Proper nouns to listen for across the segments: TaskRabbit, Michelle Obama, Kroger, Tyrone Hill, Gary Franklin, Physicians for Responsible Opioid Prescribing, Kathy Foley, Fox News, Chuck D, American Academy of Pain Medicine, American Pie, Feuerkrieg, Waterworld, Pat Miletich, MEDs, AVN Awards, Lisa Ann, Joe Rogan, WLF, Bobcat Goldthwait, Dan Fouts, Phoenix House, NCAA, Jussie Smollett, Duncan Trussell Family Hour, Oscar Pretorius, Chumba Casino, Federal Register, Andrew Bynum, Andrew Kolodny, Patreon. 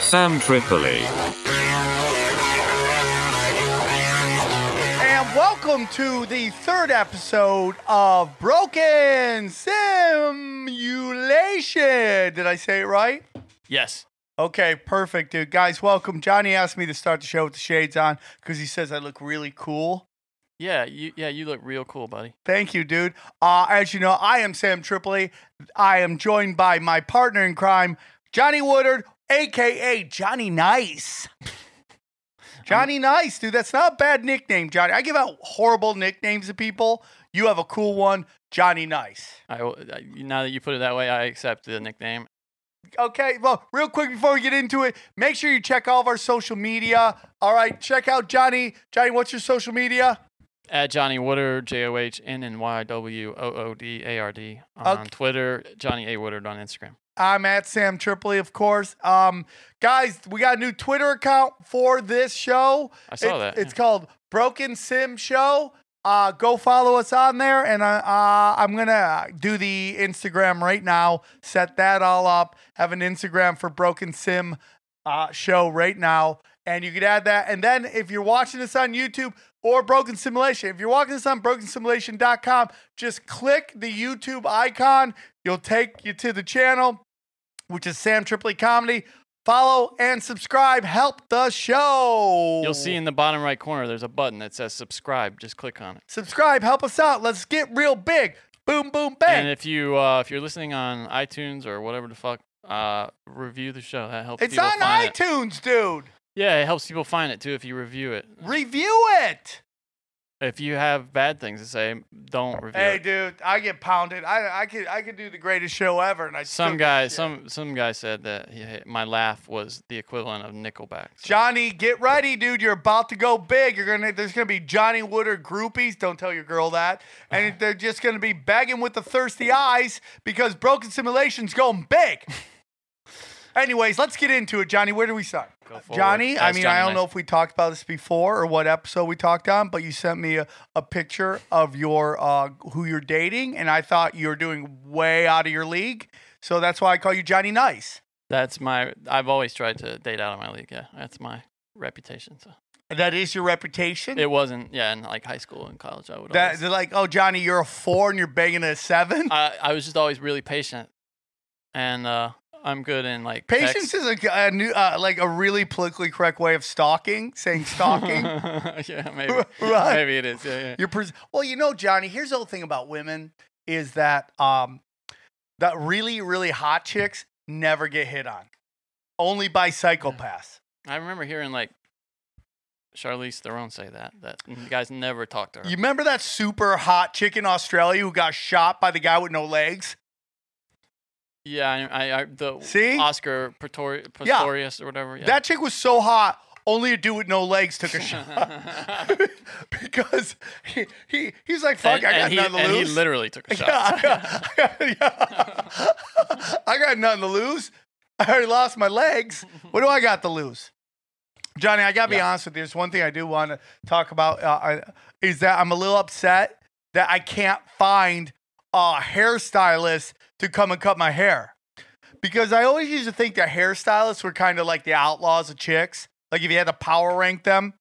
Sam Tripoli. And welcome to the third episode of Broken Simulation. Did I say it right? Yes. Okay, perfect, dude. Guys, welcome. Johnny asked me to start the show with the shades on because he says I look really cool. Yeah, you look real cool, buddy. Thank you, dude. As you know, I am Sam Tripoli. I am joined by my partner in crime, Johnny Woodard, a.k.a. Johnny Nice. Johnny Nice, dude. That's not a bad nickname, Johnny. I give out horrible nicknames to people. You have a cool one, Johnny Nice. Now that you put it that way, I accept the nickname. Okay, well, real quick before we get into it, make sure you check all of our social media. All right, check out Johnny. Johnny, what's your social media? At Johnny Woodard, JohnnyWoodard on Twitter, Johnny A. Woodard on Instagram. I'm at Sam Tripoli, of course. Guys, we got a new Twitter account for this show. I saw that. It's called Broken Sim Show. Go follow us on there, and I'm going to do the Instagram right now, set that all up, have an Instagram for Broken Sim Show right now, and you could add that. And then if you're watching this on YouTube or Broken Simulation, if you're watching this on BrokenSimulation.com, just click the YouTube icon. You'll take you to the channel, which is Sam Tripoli Comedy. Follow and subscribe. Help the show. You'll see in the bottom right corner, there's a button that says subscribe. Just click on it. Subscribe. Help us out. Let's get real big. Boom, boom, bang. And if you're listening on iTunes or whatever the fuck, review the show. That helps people find it. It's on iTunes, dude. Yeah, it helps people find it, too, if you review it. Review it. If you have bad things to say, don't review it. Hey, dude, I get pounded. I could do the greatest show ever, and I some guy said that my laugh was the equivalent of Nickelback. So. Johnny, get ready, dude. You're about to go big. There's gonna be Johnny Woodard groupies. Don't tell your girl that. And they're just gonna be begging with the thirsty eyes because Broken Simulation's going big. Anyways, let's get into it, Johnny. Where do we start? Johnny, I don't know if we talked about this before or what episode we talked on, but you sent me a picture of your who you're dating, and I thought you were doing way out of your league, so that's why I call you Johnny Nice. I've always tried to date out of my league, yeah. That's my reputation, so. That is your reputation? It wasn't, yeah, in like high school and college, I would always. They're like, oh, Johnny, you're a 4 and you're banging a 7? I was just always really patient, and... I'm good in like patience is a new like a really politically correct way of stalking. Yeah, maybe. Right? Maybe it is. Yeah. You're well, you know, Johnny. Here's the whole thing about women is that that really, really hot chicks never get hit on, only by psychopaths. I remember hearing like Charlize Theron say that you guys never talk to her. You remember that super hot chick in Australia who got shot by the guy with no legs? Yeah, the Oscar Pretorius or whatever. Yeah. That chick was so hot, only a dude with no legs took a shot. Because he's like, fuck, I got nothing to lose. And he literally took a shot. I got nothing to lose. I already lost my legs. What do I got to lose? Johnny, I got to be honest with you. There's one thing I do want to talk about is that I'm a little upset that I can't find a hairstylist to come and cut my hair, because I always used to think that hairstylists were kind of like the outlaws of chicks. Like if you had to power rank them,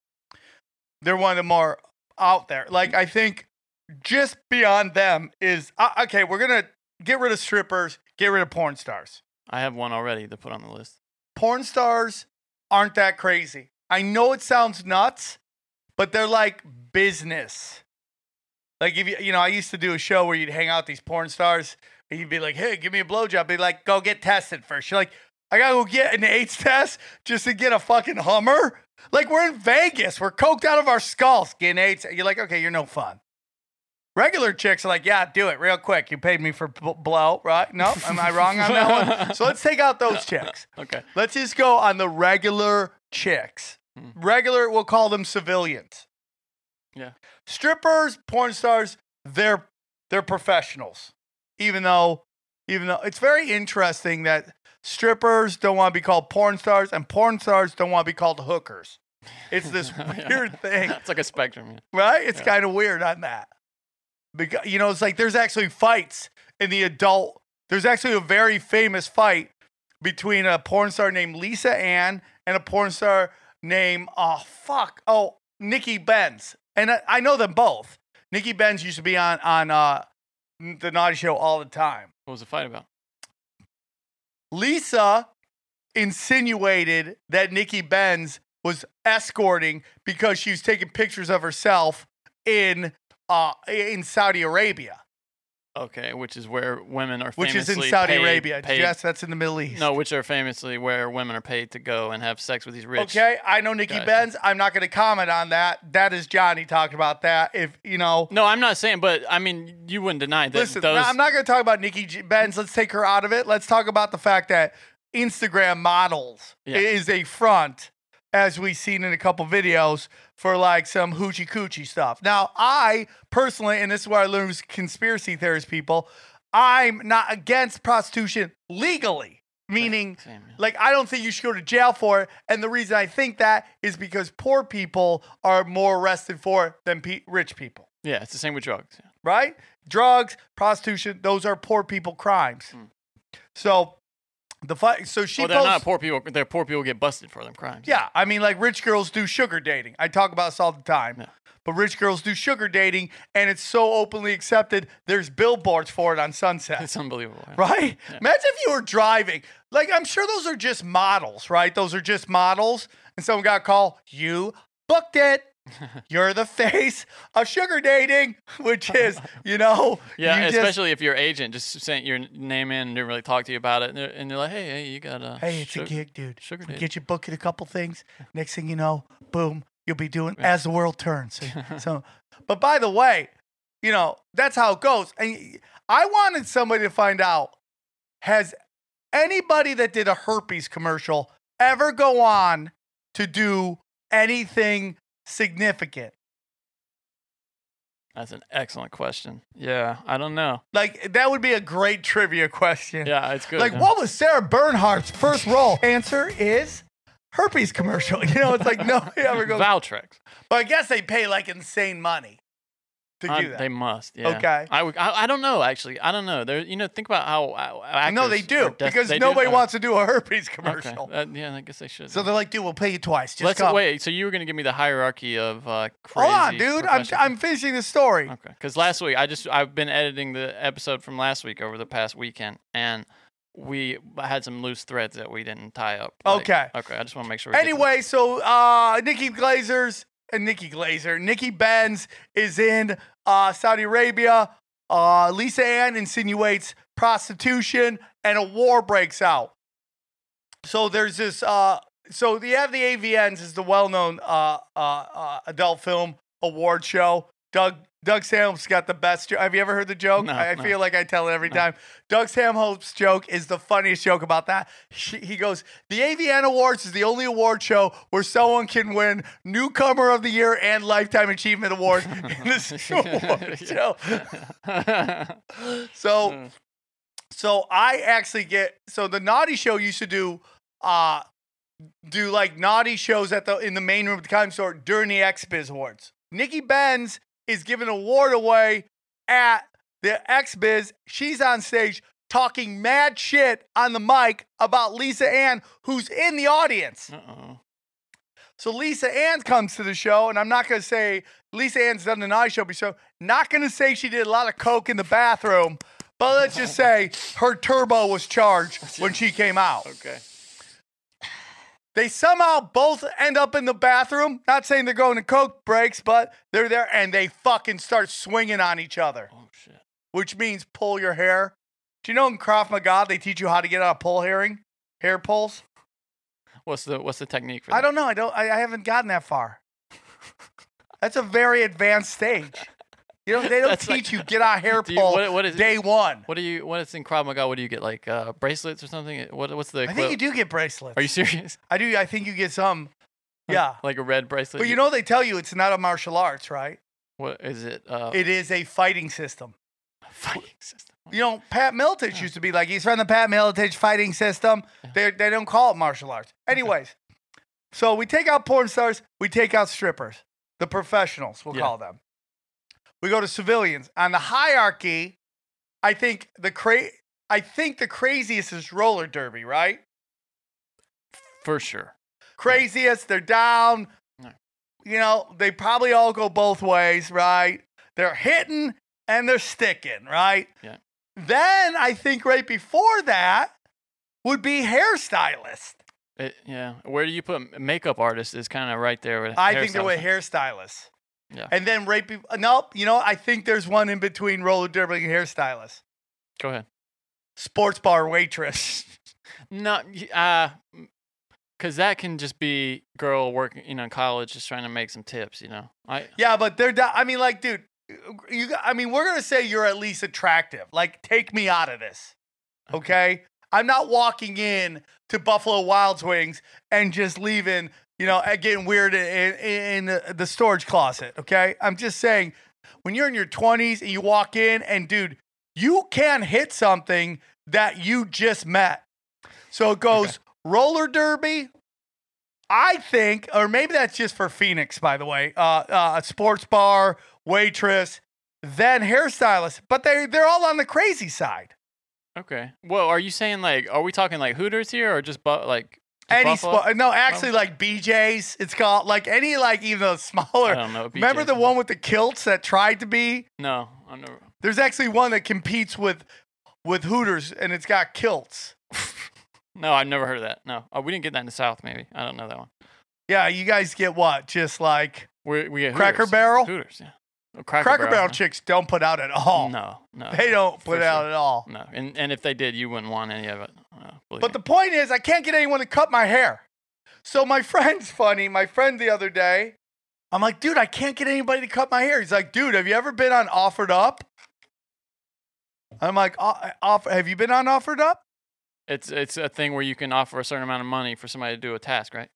they're one of the more out there. Like, I think just beyond them is, okay, we're going to get rid of strippers, get rid of porn stars. I have one already to put on the list. Porn stars aren't that crazy. I know it sounds nuts, but they're like business. Like, if you know, I used to do a show where you'd hang out with these porn stars, and you'd be like, hey, give me a blowjob. Be like, go get tested first. You're like, I gotta go get an AIDS test just to get a fucking Hummer? Like, we're in Vegas. We're coked out of our skulls getting AIDS. You're like, okay, you're no fun. Regular chicks are like, yeah, do it real quick. You paid me for blow, right? No, am I wrong on that one? So let's take out those chicks. Okay. Let's just go on the regular chicks. Regular, we'll call them civilians. Yeah. Strippers, porn stars, they're professionals. Even though it's very interesting that strippers don't want to be called porn stars, and porn stars don't want to be called hookers. It's this weird thing. It's like a spectrum. Yeah. Right? It's kind of weird on that. Because, you know, it's like there's actually fights in the adult. There's actually a very famous fight between a porn star named Lisa Ann and a porn star named, Nikki Benz. And I know them both. Nikki Benz used to be on The Naughty Show all the time. What was the fight about? Lisa insinuated that Nikki Benz was escorting because she was taking pictures of herself in Saudi Arabia. Okay, which is where women are famously paid. Which is in Saudi Arabia. Yes, that's in the Middle East. No, which are famously where women are paid to go and have sex with these rich. Okay, I know Nikki Benz. I'm not going to comment on that. That is Johnny talking about that. If you know. No, I'm not saying, but I mean, you wouldn't deny that. Listen, no, I'm not going to talk about Nikki Benz. Let's take her out of it. Let's talk about the fact that Instagram models is a front, as we've seen in a couple videos, for like some hoochie coochie stuff. Now, I personally, and this is where I lose conspiracy theorist people, I'm not against prostitution legally, meaning like I don't think you should go to jail for it. And the reason I think that is because poor people are more arrested for it than rich people. Yeah, it's the same with drugs. Yeah. Right? Drugs, prostitution, those are poor people crimes. Mm. So... they're not poor people. They're poor people get busted for them crimes. Yeah, I mean, like rich girls do sugar dating. I talk about this all the time. Yeah. But rich girls do sugar dating, and it's so openly accepted. There's billboards for it on Sunset. It's unbelievable, yeah. Right? Yeah. Imagine if you were driving. Like, I'm sure those are just models, right? Those are just models, and someone got a call. You booked it. You're the face of sugar dating, which is, you know. Yeah, especially if your agent just sent your name in and didn't really talk to you about it. And they're like, hey, you got a. Hey, it's a gig, dude. Sugar dating. Get you booked a couple things. Next thing you know, boom, you'll be doing As the World Turns. So, but by the way, you know, that's how it goes. And I wanted somebody to find out, has anybody that did a herpes commercial ever go on to do anything significant? That's an excellent question. Yeah, I don't know. Like, that would be a great trivia question. Yeah, it's good. Like, What was Sarah Bernhardt's first role? Answer is herpes commercial. You know, it's like nobody ever goes. Valtrex. But I guess they pay like insane money to do that. They must. Yeah. Okay. I don't know. Actually, I don't know. There. You know, think about how. I know they do because nobody wants to do a herpes commercial. Okay. Yeah, I guess they should. So they're like, dude, we'll pay you twice. Just let's come. Wait. So you were gonna give me the hierarchy of crazy. Hold on, dude. I'm finishing the story. Okay. Because last week I've been editing the episode from last week over the past weekend, and we had some loose threads that we didn't tie up. Like, okay. I just want to make sure. Anyway, so Nikki Benz is in Saudi Arabia. Lisa Ann insinuates prostitution, and a war breaks out. So there's this. So you have the AVNs, is the well-known adult film award show. Doug Samhope's got the best joke. Have you ever heard the joke? No, I feel like I tell it every time. Doug Samhope's joke is the funniest joke about that. He goes, the AVN Awards is the only award show where someone can win Newcomer of the Year and Lifetime Achievement Award in this award show. So I actually the Naughty Show used to do like naughty shows in the main room at the comedy store during the XBIZ Awards. Nikki Benz is giving an award away at the XBIZ. She's on stage talking mad shit on the mic about Lisa Ann, who's in the audience. Uh-oh. So Lisa Ann comes to the show, and I'm not going to say Lisa Ann's done the Naughty Show, so not going to say she did a lot of coke in the bathroom, but let's just say her turbo was charged when she came out. Okay. They somehow both end up in the bathroom. Not saying they're going to coke breaks, but they're there, and they fucking start swinging on each other. Oh, shit. Which means pull your hair. Do you know in Krav Maga they teach you how to get out of hair pulls? What's the technique for that? I don't know. I haven't gotten that far. That's a very advanced stage. You know, they don't teach you get out of hair pull day one. What is in Krav Maga? What do you get, like bracelets or something? What's the? I think you do get bracelets. Are you serious? I do. I think you get some. Yeah, like a red bracelet. But you know, they tell you it's not a martial arts, right? What is it? It is a fighting system. Fighting system. You know, Pat Miletich used to be like, he's from the Pat Miletich fighting system. Yeah. They don't call it martial arts. Anyways, so we take out porn stars, we take out strippers, the professionals, we'll call them. We go to civilians. On the hierarchy, I think the craziest is roller derby, right? For sure. Craziest, they're down. No. You know, they probably all go both ways, right? They're hitting and they're sticking, right? Yeah. Then I think right before that would be hairstylist. Where do you put makeup artist is kind of right there. I think they're with hairstylist. Yeah. And then right before, nope, you know, I think there's one in between roller derby and hairstylist. Go ahead. Sports bar waitress. No, because that can just be girl working, you know, in college, just trying to make some tips, you know. But they're down. I mean, like, dude. We're going to say you're at least attractive. Like, take me out of this, okay? I'm not walking in to Buffalo Wild Wings and just leaving, you know, getting weird in the storage closet, okay? I'm just saying, when you're in your 20s and you walk in and, dude, you can hit something that you just met. So it goes roller derby, I think, or maybe that's just for Phoenix, by the way, a sports bar, waitress, then hairstylist, but they're all on the crazy side. Okay. Well, are you saying are we talking like Hooters here or just any spot? No, actually like BJ's. It's called even though it's smaller. I don't know. BJ's. Remember the one with the kilts that tried to be? No, I never. There's actually one that competes with Hooters and it's got kilts. No, I've never heard of that. No, we didn't get that in the South. Maybe I don't know that one. Yeah, you guys get what? Just like we get Cracker Barrel. Hooters, yeah. Cracker Barrel chicks don't put out at all. No. They don't put out at all. No, and if they did, you wouldn't want any of it. But the point is, I can't get anyone to cut my hair. So my friend's funny. My friend the other day, I'm like, dude, I can't get anybody to cut my hair. He's like, dude, have you ever been on Offered Up? I'm like, have you been on Offered Up? It's a thing where you can offer a certain amount of money for somebody to do a task, right?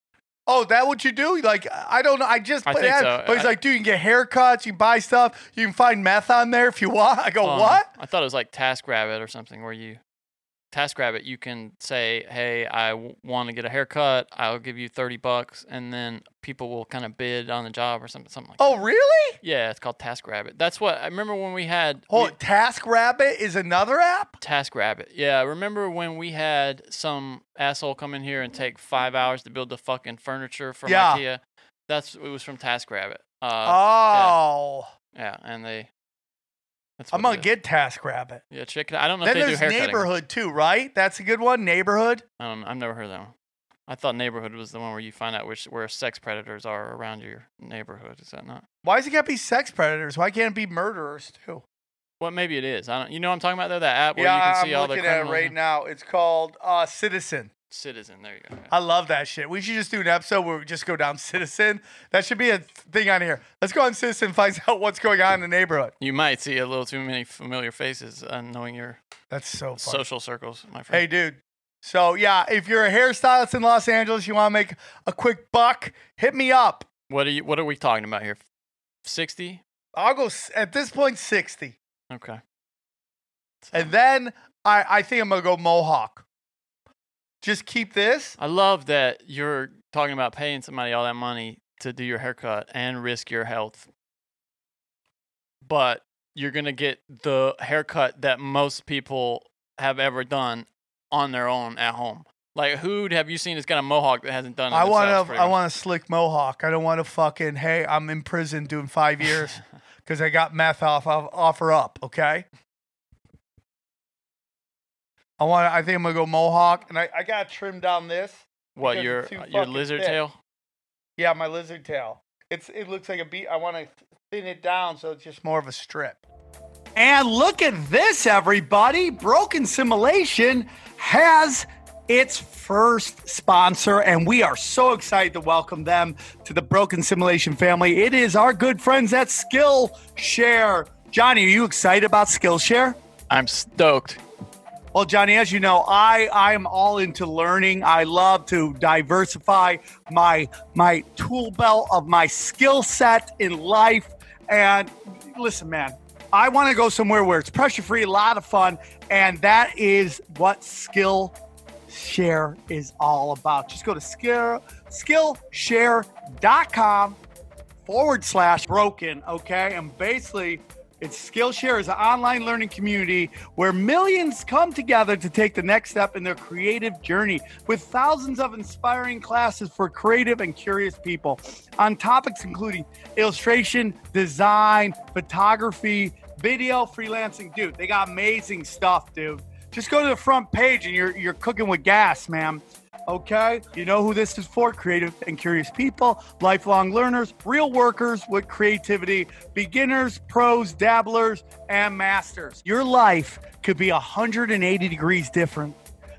Oh, that what you do? Like, I don't know. I think so. But he's like, dude, you can get haircuts, you can buy stuff, you can find meth on there if you want. I go, what? I thought it was like TaskRabbit or something where you can say, hey, I want to get a haircut. I'll give you $30, and then people will kind of bid on the job or something like that. Oh, really? Yeah, it's called TaskRabbit. That's what I remember when we had... Oh, TaskRabbit is another app? TaskRabbit. Yeah, I remember when we had some asshole come in here and take 5 hours to build the fucking furniture from IKEA. It was from TaskRabbit. Oh. Yeah, and they... I'm going to get TaskRabbit. Yeah, check it out. I don't know if they do haircutting. Then there's Neighborhood too, right? That's a good one, Neighborhood? I've never heard of that one. I thought Neighborhood was the one where you find out where sex predators are around your neighborhood. Is that not? Why does it got to be sex predators? Why can't it be murderers too? Well, maybe it is. You know what I'm talking about though? That app where you can see all the criminals. Yeah, I'm looking at it right now. It's called Citizen. Citizen, there you go. Yeah. I love that shit. We should just do an episode where we just go down Citizen. That should be a thing on here. Let's go on Citizen and find out what's going on in the neighborhood. You might see a little too many familiar faces knowing your social circles, my friend. Hey, dude. So, yeah, if you're a hairstylist in Los Angeles, you want to make a quick buck, hit me up. What are we talking about here? 60? I'll go, at this point, 60. Okay. So. And then I think I'm going to go Mohawk. Just keep this. I love that you're talking about paying somebody all that money to do your haircut and risk your health. But you're going to get the haircut that most people have ever done on their own at home. Like, who have you seen that's got a mohawk that hasn't done it? I want a slick mohawk. I don't want to fucking, hey, I'm in prison doing 5 years because I got meth off of Offer Up, okay? I think I'm going to go mohawk, and I got to trim down this. What, your lizard thick. Tail? Yeah, my lizard tail. It looks like a beat. I want to thin it down so it's just more of a strip. And look at this, everybody. Broken Simulation has its first sponsor, and we are so excited to welcome them to the Broken Simulation family. It is our good friends at Skillshare. Johnny, are you excited about Skillshare? I'm stoked. Well, Johnny, as you know, I am all into learning. I love to diversify my tool belt of my skill set in life. And listen, man, I want to go somewhere where it's pressure-free, a lot of fun, and that is what Skillshare is all about. Just go to Skillshare.com/broken, okay? And basically, it's Skillshare is an online learning community where millions come together to take the next step in their creative journey with thousands of inspiring classes for creative and curious people on topics including illustration, design, photography, video, freelancing. Dude, they got amazing stuff, dude. Just go to the front page and you're cooking with gas, man. Okay, you know who this is for? Creative and curious people, lifelong learners, real workers with creativity, beginners, pros, dabblers, and masters. Your life could be 180 degrees different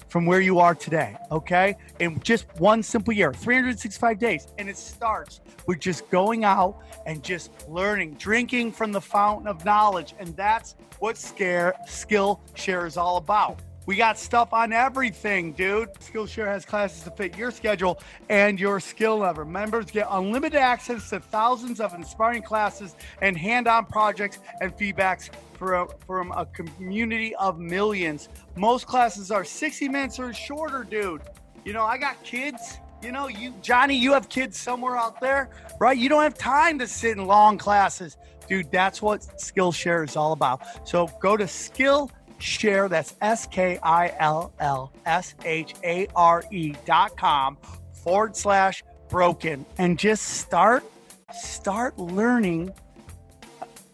from where you are today, okay? In just one simple year, 365 days. And it starts with just going out and just learning, drinking from the fountain of knowledge. And that's what Skillshare is all about. We got stuff on everything, dude. Skillshare has classes to fit your schedule and your skill level. Members get unlimited access to thousands of inspiring classes and hand-on projects and feedbacks from a community of millions. Most classes are 60 minutes or shorter, dude. You know, I got kids. You know, Johnny, you have kids somewhere out there, right? You don't have time to sit in long classes. Dude, that's what Skillshare is all about. So go to Skillshare, that's skillshare.com/broken, and just start learning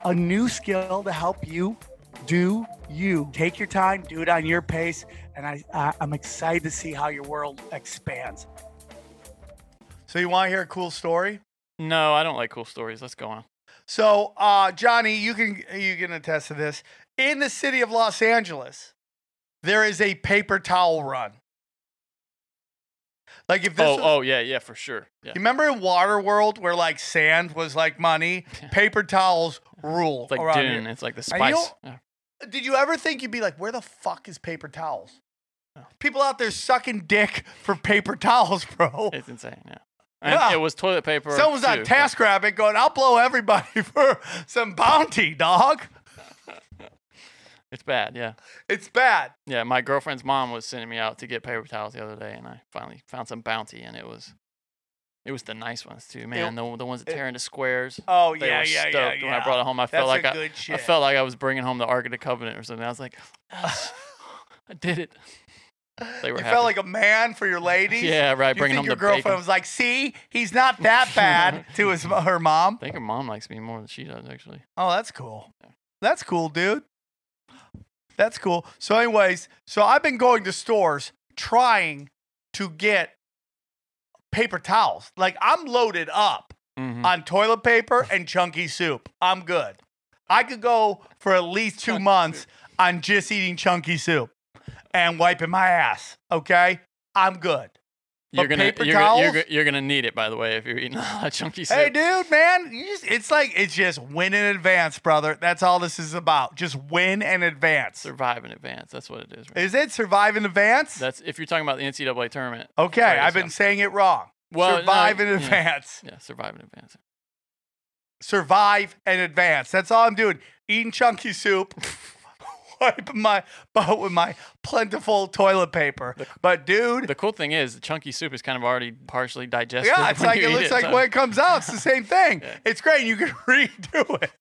a new skill to help you do you. Take your time, do it on your pace, and I'm excited to see how your world expands. So you want to hear a cool story? No, I don't like cool stories. Let's go on. So, Johnny, you can attest to this. In the city of Los Angeles, there is a paper towel run. Like if this yeah, for sure. Yeah. You remember in Waterworld where like sand was like money, paper towels rule. It's like Dune. It's like the spice. Did you ever think you'd be like, where the fuck is paper towels? No. People out there sucking dick for paper towels, bro. It's insane. Yeah. And yeah. It was toilet paper. Someone was on TaskRabbit going, I'll blow everybody for some bounty, dog. It's bad, yeah. It's bad. Yeah, my girlfriend's mom was sending me out to get paper towels the other day, and I finally found some bounty, and it was the nice ones too, man. The ones that tear into squares. Oh yeah, yeah, yeah, yeah. When I brought it home, I felt like I was bringing home the Ark of the Covenant or something. I was like, I did it. They were happy. Felt like a man for your ladies. Yeah, right. Bringing home the bacon. Your girlfriend was like, "See, he's not that bad." To her mom. I think her mom likes me more than she does, actually. Oh, that's cool. Yeah. That's cool, dude. That's cool. So anyways, I've been going to stores trying to get paper towels. Like, I'm loaded up on toilet paper and chunky soup. I'm good. I could go for at least 2 months on just eating chunky soup and wiping my ass, okay? I'm good. You're gonna need it, by the way, if you're eating a chunky soup. Hey, dude, man, it's just win in advance, brother. That's all this is about. Just win in advance. Survive in advance. That's what it is. Right? Is it survive in advance? That's if you're talking about the NCAA tournament. Okay, I've been saying it wrong. Well, survive in advance. Yeah, survive in advance. Survive in advance. That's all I'm doing. Eating chunky soup. Wiping my butt with my plentiful toilet paper. But, dude. The cool thing is the chunky soup is kind of already partially digested. Yeah, it's like it looks like when it comes out, it's the same thing. Yeah. It's great. You can redo it.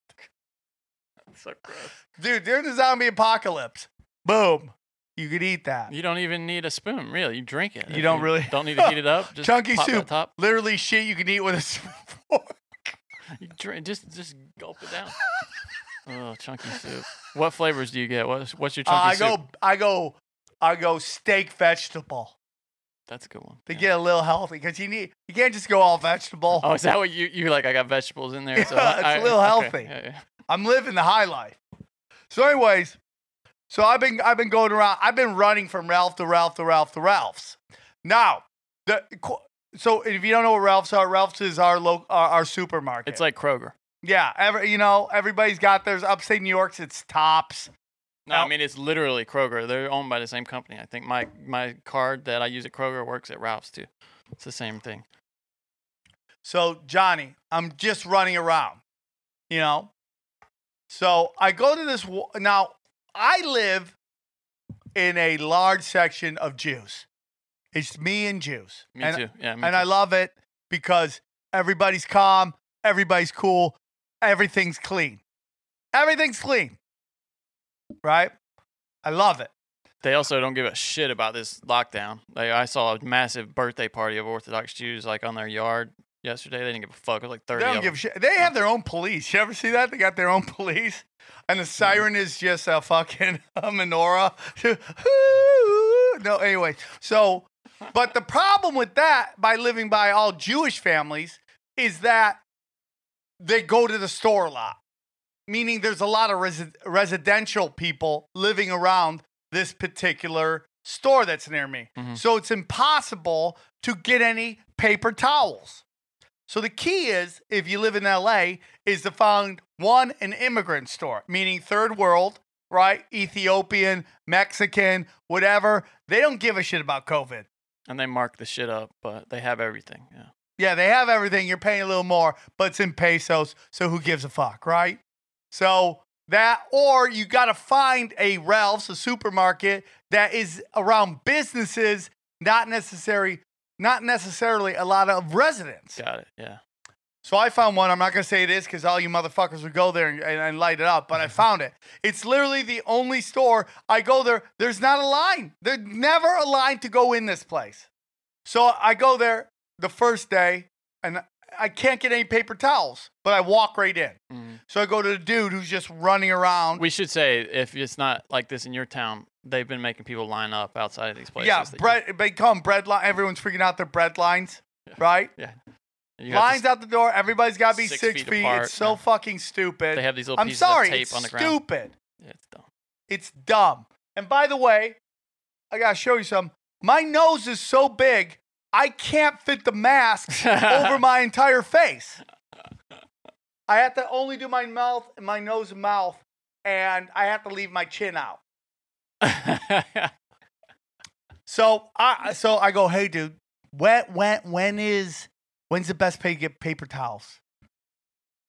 That's so gross. Dude, during the zombie apocalypse, boom. You could eat that. You don't even need a spoon, really. You drink it. You don't really don't need to heat it up. Just chunky soup, top. Literally shit you can eat with a fork. You drink, just gulp it down. Oh, chunky soup. What flavors do you get? What's your chunky soup? I go steak vegetable. That's a good one. To get a little healthy, because you can't just go all vegetable. Oh, is that what you're like? I got vegetables in there. Yeah, so it's a little healthy. Yeah, yeah. I'm living the high life. So, anyways, I've been going around. I've been running from Ralph's to Ralph's. Now, so if you don't know what Ralph's are, Ralph's is our supermarket. It's like Kroger. Yeah, everybody's got theirs. Upstate New York's, it's Tops. No, I mean, it's literally Kroger. They're owned by the same company. I think my card that I use at Kroger works at Ralph's, too. It's the same thing. So, Johnny, I'm just running around, So, I go to this... Now, I live in a large section of Jews. It's me and Jews. Me too. Yeah, me too. I love it because everybody's calm, everybody's cool, everything's clean. Everything's clean. Right? I love it. They also don't give a shit about this lockdown. Like, I saw a massive birthday party of Orthodox Jews like on their yard yesterday. They didn't give a fuck. It was like 30 of them. They don't give a shit. They have their own police. You ever see that? They got their own police. And the siren is just a fucking menorah. No, anyway. So, but the problem with that, by living by all Jewish families, is that they go to the store a lot. Meaning there's a lot of residential people living around this particular store that's near me. Mm-hmm. So it's impossible to get any paper towels. So the key is, if you live in L.A., is to find an immigrant store, meaning third world, right? Ethiopian, Mexican, whatever. They don't give a shit about COVID. And they mark the shit up, but they have everything. Yeah, they have everything. You're paying a little more, but it's in pesos, so who gives a fuck, right? So that, or you got to find a Ralph's, a supermarket that is around businesses, not necessarily a lot of residents. Got it. Yeah. So I found one. I'm not going to say it is because all you motherfuckers would go there and light it up, but I found it. It's literally the only store I go there. There's not a line. There's never a line to go in this place. So I go there the first day and I can't get any paper towels, but I walk right in. Mm. So I go to the dude who's just running around. We should say, if it's not like this in your town, they've been making people line up outside of these places. Yeah, they call them bread line. Everyone's freaking out their bread lines, right? Yeah. Lines out the door. Everybody's got to be six feet apart. It's so fucking stupid. They have these little pieces of tape on the ground. I'm sorry, it's stupid. Yeah, it's dumb. It's dumb. And by the way, I got to show you something. My nose is so big, I can't fit the mask over my entire face. I have to only do my mouth, my nose and mouth, and I have to leave my chin out. So I go, hey, dude, when's the best pay to get paper towels?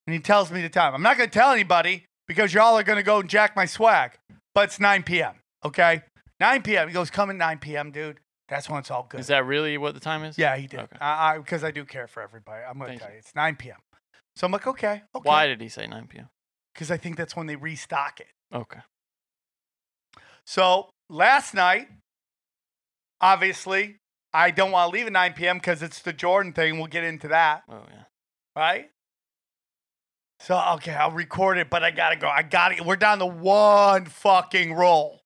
And he tells me the time. I'm not going to tell anybody because y'all are going to go and jack my swag, but it's 9 p.m., okay? 9 p.m. He goes, come at 9 p.m., dude. That's when it's all good. Is that really what the time is? Yeah, he did. Because I do care for everybody. I'm going to tell you. It's 9 p.m. So I'm like, okay. Why did he say 9 p.m.? Because I think that's when they restock it. Okay. So last night, obviously, I don't want to leave at 9 p.m. because it's the Jordan thing. We'll get into that. Oh, yeah. Right? So, okay, I'll record it, but I got to go. We're down to one fucking roll.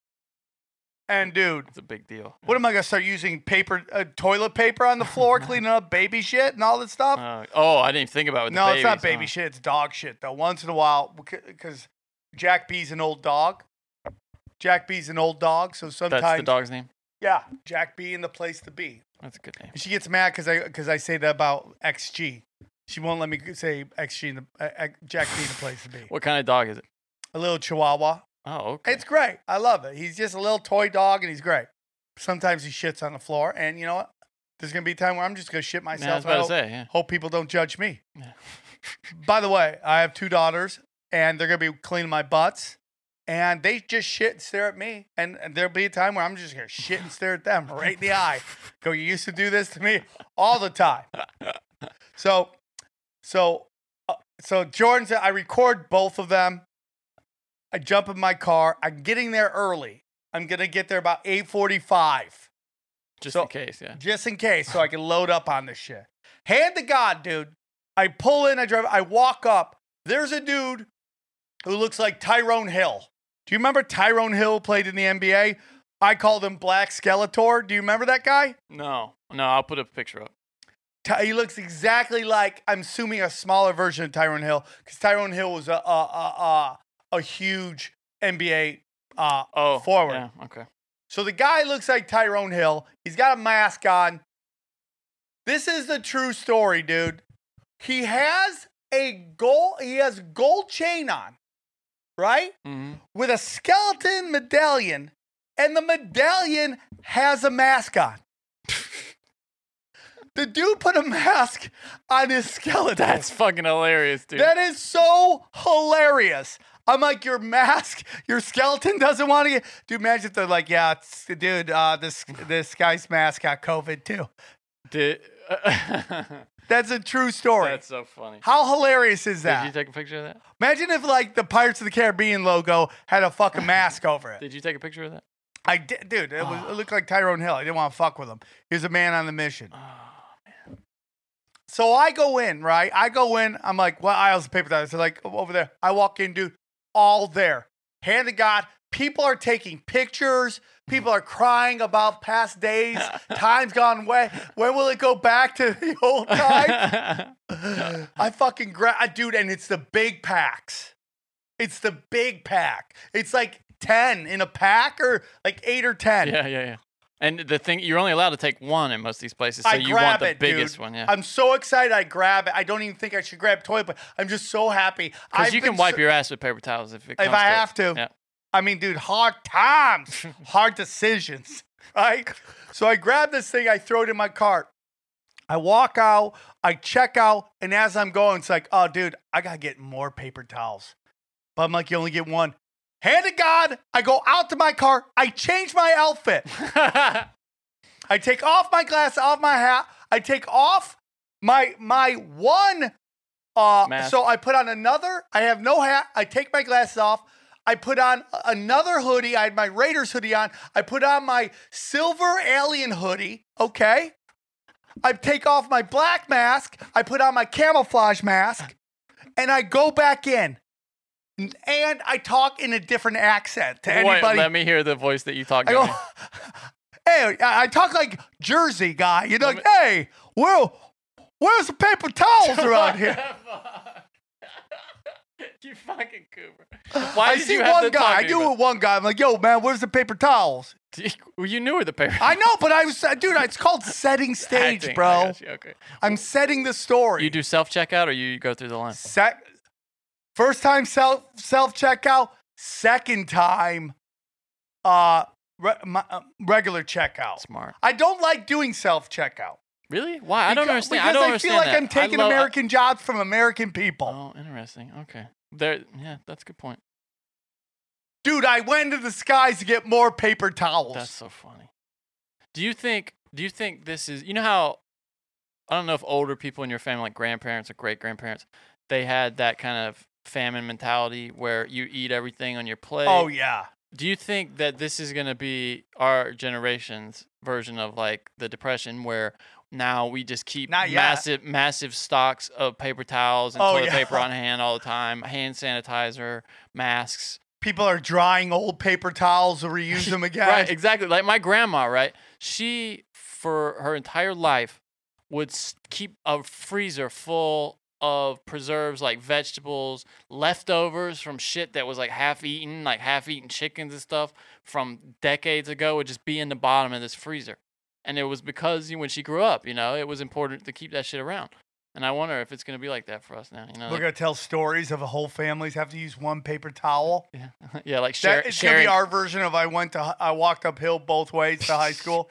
And dude, it's a big deal. What am I gonna start using toilet paper on the floor, cleaning up baby shit and all that stuff? I didn't think about it. No, it's not baby shit. It's dog shit though. Once in a while, because Jack B's an old dog. So sometimes that's the dog's name. Yeah, Jack B and the place to be. That's a good name. And she gets mad because I say that about XG. She won't let me say XG and Jack B and the place to be. What kind of dog is it? A little Chihuahua. Oh, okay. It's great. I love it. He's just a little toy dog, and he's great. Sometimes he shits on the floor, and you know what? There's going to be a time where I'm just going to shit myself. I was about to say, hope people don't judge me. Yeah. By the way, I have two daughters, and they're going to be cleaning my butts, and they just shit and stare at me, and there'll be a time where I'm just going to shit and stare at them right in the eye. Go, you used to do this to me all the time. So Jordan said I record both of them. I jump in my car. I'm getting there early. I'm going to get there about 8:45. Just in case. Just in case, so I can load up on this shit. Hand to God, dude. I pull in, I drive, I walk up. There's a dude who looks like Tyrone Hill. Do you remember Tyrone Hill played in the NBA? I called him Black Skeletor. Do you remember that guy? No, I'll put a picture up. He looks exactly like, I'm assuming, a smaller version of Tyrone Hill, because Tyrone Hill was a huge NBA forward. Yeah, okay. So the guy looks like Tyrone Hill. He's got a mask on. This is the true story, dude. He has a gold chain on, right? Mm-hmm. With a skeleton medallion, and the medallion has a mask on. The dude put a mask on his skeleton. That's fucking hilarious, dude. That is so hilarious. I'm like, your mask, your skeleton doesn't want to get... Dude, imagine if they're like, yeah, dude, this guy's mask got COVID too. That's a true story. That's so funny. How hilarious is that? Did you take a picture of that? Imagine if, like, the Pirates of the Caribbean logo had a fucking mask over it. Did you take a picture of that? I did. Dude, it looked like Tyrone Hill. I didn't want to fuck with him. He was a man on the mission. So I go in, right? I'm like, what aisle's the paper towels? They're like, over there. I walk in, dude, all there. Hand to God, people are taking pictures. People are crying about past days. Time's gone away. When will it go back to the old time? I fucking grab, dude, and it's the big packs. It's the big pack. It's like 10 in a pack or like 8 or 10. Yeah. And the thing, you're only allowed to take one in most of these places, so you want the biggest one. Yeah. I'm so excited I grab it. I don't even think I should grab toilet paper. I'm just so happy. Because you can wipe your ass with paper towels if I have to. Yeah. I mean, dude, hard times, hard decisions, right? So I grab this thing, I throw it in my cart. I walk out, I check out, and as I'm going, it's like, oh, dude, I got to get more paper towels. But I'm like, you only get one. Hand to God, I go out to my car. I change my outfit. I take off my glasses, off my hat. I take off my one. So I put on another. I have no hat. I take my glasses off. I put on another hoodie. I had my Raiders hoodie on. I put on my silver alien hoodie. Okay. I take off my black mask. I put on my camouflage mask. And I go back in. And I talk in a different accent to anybody. Wait, let me hear the voice that you talk in. Hey, I talk like Jersey guy. You know, hey, where's the paper towels around here? You fucking goober. I do it with one guy. I'm like, yo, man, where's the paper towels? You knew where the paper. I know, but I was, dude. It's called setting stage, bro. I got you. Okay. I'm setting the story. You do self checkout, or you go through the line? First time self checkout, second time regular checkout. Smart. I don't like doing self checkout. Really? Why? I don't understand. Because I feel like that. I'm taking American jobs from American people. Oh, interesting. Okay. Yeah, that's a good point. Dude, I went to the skies to get more paper towels. That's so funny. Do you think this is, you know how, I don't know if older people in your family, like grandparents or great-grandparents, they had that kind of famine mentality where you eat everything on your plate. Oh, yeah. Do you think that this is going to be our generation's version of, like, the Depression, where now we just keep massive stocks of paper towels and toilet paper on hand all the time, hand sanitizer, masks? People are drying old paper towels to reuse them again. Right, exactly. Like my grandma, right? She, for her entire life, would keep a freezer full of preserves like vegetables, leftovers from shit that was like half-eaten chickens and stuff from decades ago would just be in the bottom of this freezer. And it was because when she grew up, you know, it was important to keep that shit around. And I wonder if it's going to be like that for us now. You know, we're going to tell stories of a whole family's have to use one paper towel. Yeah, yeah, like sharing. It's going to be our version of I walked uphill both ways to high school.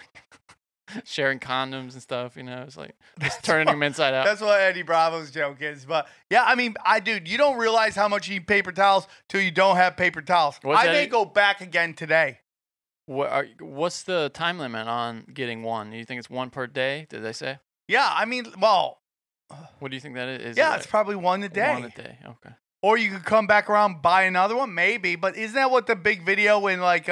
Sharing condoms and stuff, you know, it's like just turning them inside out. That's what Eddie Bravo's joke is. But yeah, I mean, dude, you don't realize how much you need paper towels till you don't have paper towels. May go back again today. What's the time limit on getting one? Do you think it's one per day? Did they say? Yeah, I mean, well, what do you think that is? Yeah, it's probably one a day. Okay. Or you could come back around, buy another one, maybe. But isn't that what the big video in like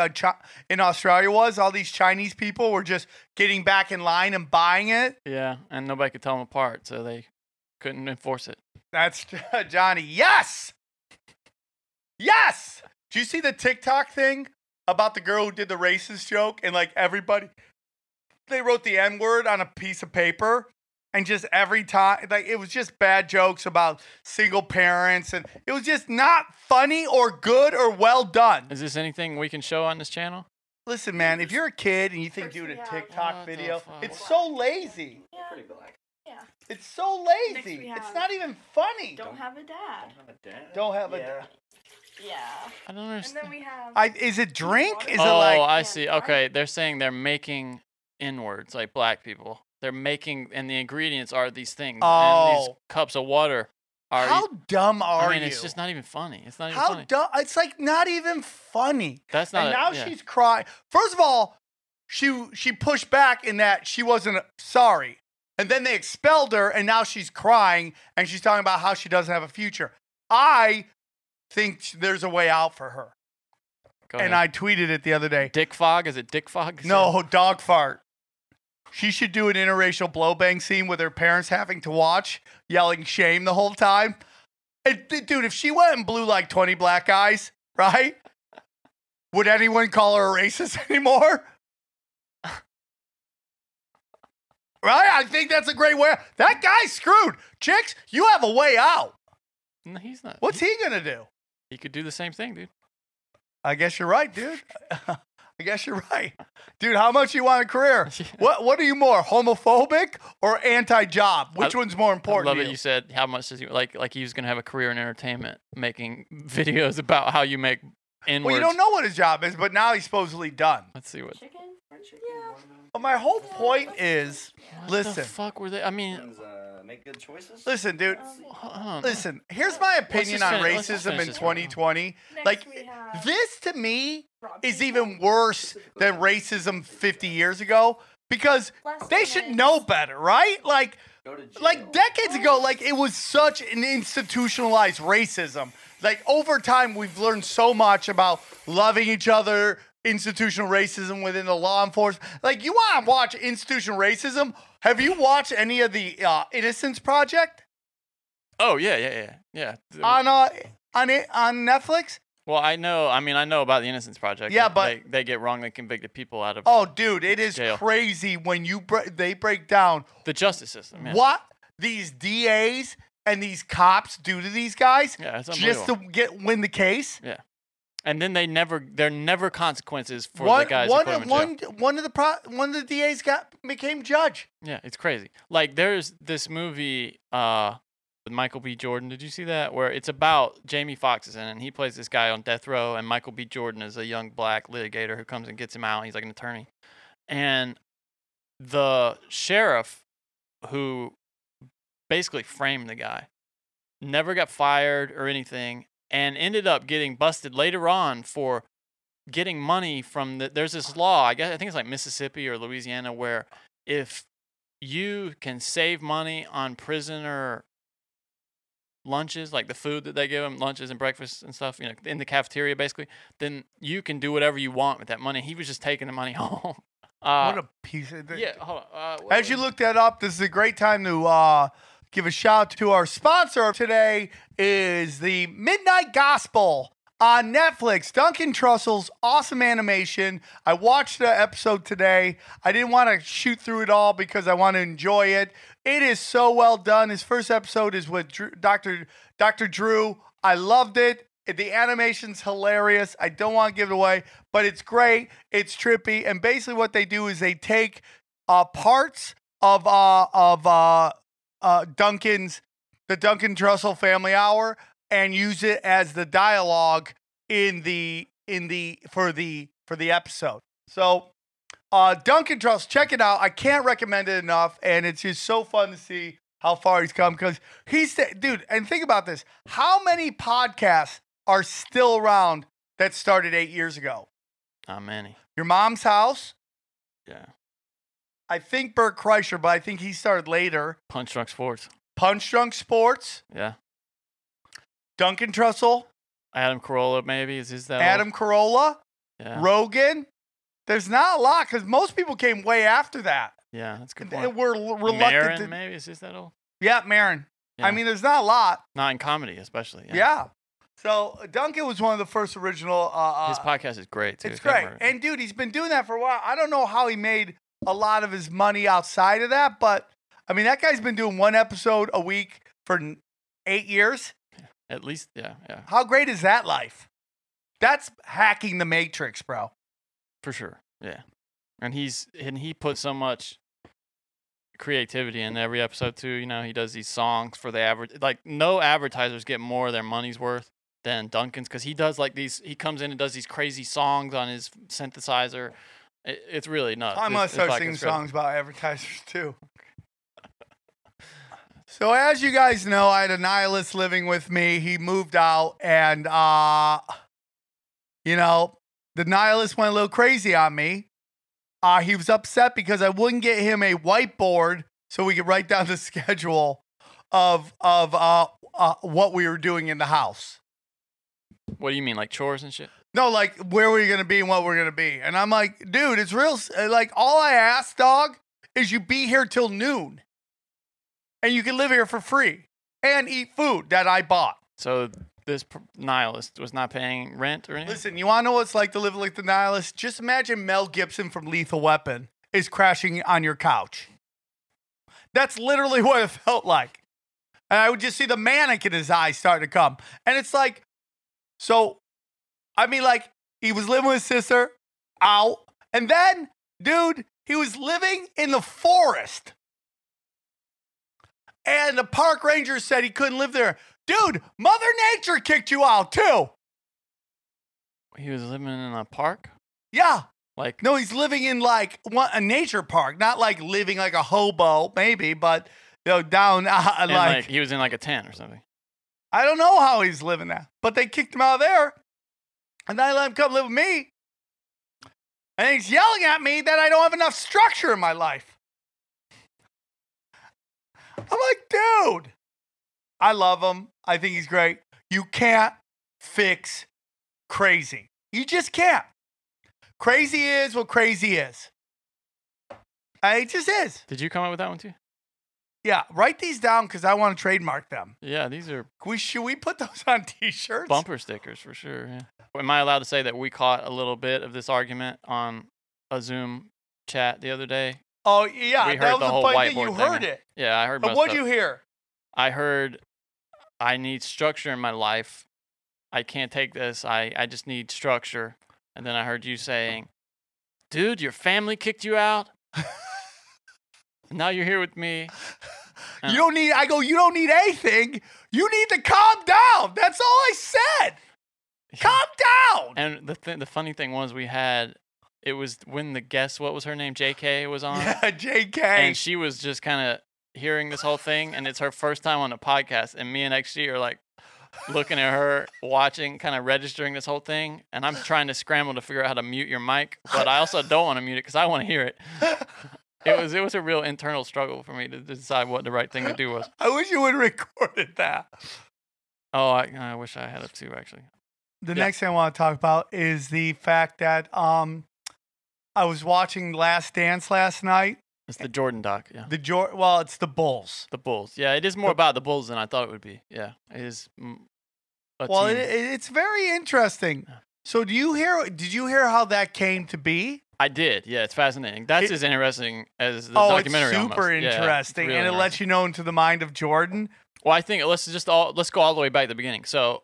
in Australia was? All these Chinese people were just getting back in line and buying it. Yeah, and nobody could tell them apart, so they couldn't enforce it. That's Johnny. Yes, yes. Do you see the TikTok thing about the girl who did the racist joke and like everybody? They wrote the N-word on a piece of paper. And just every time, like, it was just bad jokes about single parents. And it was just not funny or good or well done. Is this anything we can show on this channel? Listen, man, if you're a kid and you think doing a TikTok video, it's so lazy. Yeah. Pretty black. Yeah. It's so lazy. It's not even funny. Don't have a dad. Don't have a dad. Yeah. I don't understand. And then we have... is it drink? Is it like... Oh, I see. Okay, they're saying they're making N-words, like black people. They're making, and the ingredients are these things. Oh. And these cups of water are. How dumb are you? I mean, it's just not even funny. It's not even funny. How dumb? It's like not even funny. That's not. And now she's crying. First of all, she pushed back in that she wasn't sorry, and then they expelled her, and now she's crying and she's talking about how she doesn't have a future. I think there's a way out for her. Go ahead. And I tweeted it the other day. Dick fog? Is it dick fog? No, dog fart. She should do an interracial blowbang scene with her parents having to watch, yelling shame the whole time. And, dude, if she went and blew like 20 black guys, right? Would anyone call her a racist anymore? Right? I think that's a great way. That guy's screwed. Chicks, you have a way out. No, he's not. What's he going to do? He could do the same thing, dude. I guess you're right, dude. I guess you're right. Dude, how much you want a career? What are you more, homophobic or anti-job? Which one's more important? I love it. You said how much does he like he was going to have a career in entertainment making videos about how you make N-words. Well, you don't know what his job is, but now he's supposedly done. Let's see what. Chicken? Yeah. But my whole point is, listen. What the fuck were they? I mean, make good choices. Listen, dude. Listen, here's my opinion on racism in 2020. Like, this to me is even worse than racism 50 years ago because they should know better, right? Like decades ago, like it was such an institutionalized racism. Like over time, we've learned so much about loving each other, institutional racism within the law enforcement. Like you want to watch institutional racism? Have you watched any of the Innocence Project? Oh yeah. On Netflix. Well, I know about the Innocence Project. Yeah, but they get wrongly convicted people out of. Oh, dude, it is jail. Crazy when you they break down the justice system. Yeah. What these DAs and these cops do to these guys? Yeah, it's unbelievable. Just to win the case. Yeah. And then there are never consequences for the guys who put them in jail. One of the DAs became judge. Yeah, it's crazy. Like there's this movie with Michael B. Jordan. Did you see that? Where it's about Jamie Foxx is in it, and he plays this guy on death row, and Michael B. Jordan is a young black litigator who comes and gets him out. And he's like an attorney, and the sheriff who basically framed the guy never got fired or anything. And ended up getting busted later on for getting money from there's this law, I think it's like Mississippi or Louisiana, where if you can save money on prisoner lunches, like the food that they give them, lunches and breakfasts and stuff, you know, in the cafeteria basically, then you can do whatever you want with that money. He was just taking the money home. What a piece of... Yeah, hold on. As you look that up, this is a great time to... give a shout to our sponsor today is the Midnight Gospel on Netflix. Duncan Trussell's awesome animation. I watched the episode today. I didn't want to shoot through it all because I want to enjoy it. It is so well done. His first episode is with Dr. Drew. I loved it. The animation's hilarious. I don't want to give it away, but it's great. It's trippy. And basically what they do is they take parts of the Duncan Trussell Family Hour, and use it as the dialogue for the episode. So, Duncan Trussell, check it out. I can't recommend it enough, and it's just so fun to see how far he's come. Because dude, and think about this: how many podcasts are still around that started 8 years ago? Not many. Your Mom's House. Yeah. I think Bert Kreischer, but I think he started later. Punch Drunk Sports. Yeah. Duncan Trussell. Adam Carolla, maybe. Is that Adam old? Carolla? Yeah. Rogan? There's not a lot, because most people came way after that. Yeah, that's a good point. We're reluctant Marin, to... maybe? Is that old? Yeah, Marin. Yeah. I mean, there's not a lot. Not in comedy, especially. Yeah. Yeah. So Duncan was one of the first original... his podcast is great, too. It's great. And, dude, he's been doing that for a while. I don't know how he made a lot of his money outside of that, but, I mean, that guy's been doing one episode a week for 8 years. At least, yeah. How great is that life? That's hacking the matrix, bro. For sure, yeah. And he put so much creativity in every episode too. You know, he does these songs for the average. Like, no advertisers get more of their money's worth than Duncan's, because he does like these. He comes in and does these crazy songs on his synthesizer. It's really nuts. I must start singing songs about advertisers too. So as you guys know, I had a nihilist living with me. He moved out, and you know, the nihilist went a little crazy on me. He was upset because I wouldn't get him a whiteboard so we could write down the schedule of what we were doing in the house. What do you mean, like chores and shit? No, like where we're gonna be and what we're gonna be. And I'm like, dude, it's real. Like, all I ask, dog, is you be here till noon. And you can live here for free and eat food that I bought. So this nihilist was not paying rent or anything? Listen, you want to know what it's like to live like the nihilist? Just imagine Mel Gibson from Lethal Weapon is crashing on your couch. That's literally what it felt like. And I would just see the manic in his eyes starting to come. And it's like, so, I mean, like, he was living with his sister, out. And then, dude, he was living in the forest. And the park ranger said he couldn't live there. Dude, Mother Nature kicked you out, too. He was living in a park? Yeah. Like, no, he's living in, like, a nature park. Not, like, living like a hobo, maybe, but, you know, down, and like... He was in, like, a tent or something. I don't know how he's living that, but they kicked him out of there. And then I let him come live with me. And he's yelling at me that I don't have enough structure in my life. I'm like, dude, I love him. I think he's great. You can't fix crazy. You just can't. Crazy is what crazy is. It just is. Did you come up with that one too? Yeah. Write these down because I want to trademark them. Yeah, these are... Should we put those on T-shirts? Bumper stickers for sure, yeah. Am I allowed to say that we caught a little bit of this argument on a Zoom chat the other day? Oh, yeah. We heard that was the whole whiteboard thing. You heard it. Yeah, I heard most of it. What'd you hear? I heard, I need structure in my life. I can't take this. I just need structure. And then I heard you saying, dude, your family kicked you out. Now you're here with me. You don't need, I go, you don't need anything. You need to calm down. That's all I said. Calm down. And the funny thing was we had... It was when the guest, what was her name, JK, was on. Yeah, JK. And she was just kind of hearing this whole thing, and it's her first time on a podcast. And me and XG are like looking at her, watching, kind of registering this whole thing. And I'm trying to scramble to figure out how to mute your mic, but I also don't want to mute it because I want to hear it. It was a real internal struggle for me to decide what the right thing to do was. I wish you would have recorded that. Oh, I wish I had it too, actually. The next thing I want to talk about is the fact that... I was watching Last Dance last night. It's the Jordan doc, yeah. Well, it's the Bulls. The Bulls, yeah. It is more about the Bulls than I thought it would be. Yeah, it is. Well, it's very interesting. Yeah. So, did you hear how that came to be? I did. Yeah, it's fascinating. That's as interesting as the documentary. Oh, it's super interesting, yeah, it's really interesting. It lets you know into the mind of Jordan. Well, I think let's go all the way back to the beginning. So,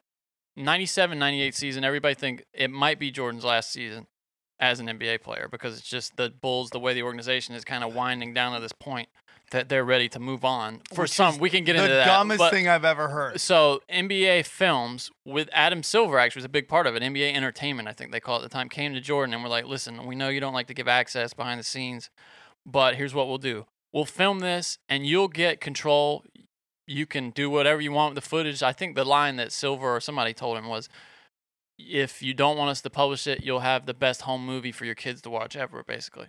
97, 98 season. Everybody think it might be Jordan's last season as an NBA player, because it's just the Bulls, the way the organization is kind of winding down to this point that they're ready to move on. We can get into that. The dumbest thing I've ever heard. So NBA Films with Adam Silver actually was a big part of it. NBA Entertainment, I think they call it at the time, came to Jordan and were like, listen, we know you don't like to give access behind the scenes, but here's what we'll do. We'll film this and you'll get control. You can do whatever you want with the footage. I think the line that Silver or somebody told him was, if you don't want us to publish it, you'll have the best home movie for your kids to watch ever, basically.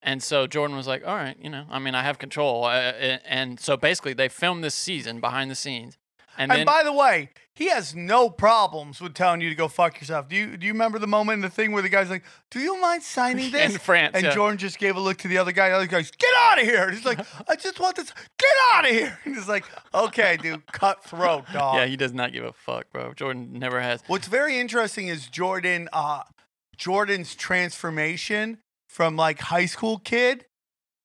And so Jordan was like, all right, you know, I mean, I have control. And so basically they filmed this season behind the scenes. And by the way, he has no problems with telling you to go fuck yourself. Do you remember the moment in the thing where the guy's like, "Do you mind signing this?" In France. And yeah. Jordan just gave a look to the other guy. The other guy's, "Get out of here." And he's like, "I just want this. Get out of here." And he's like, "Okay, dude, cutthroat, dog." Yeah, he does not give a fuck, bro. Jordan never has. What's very interesting is Jordan's transformation from like high school kid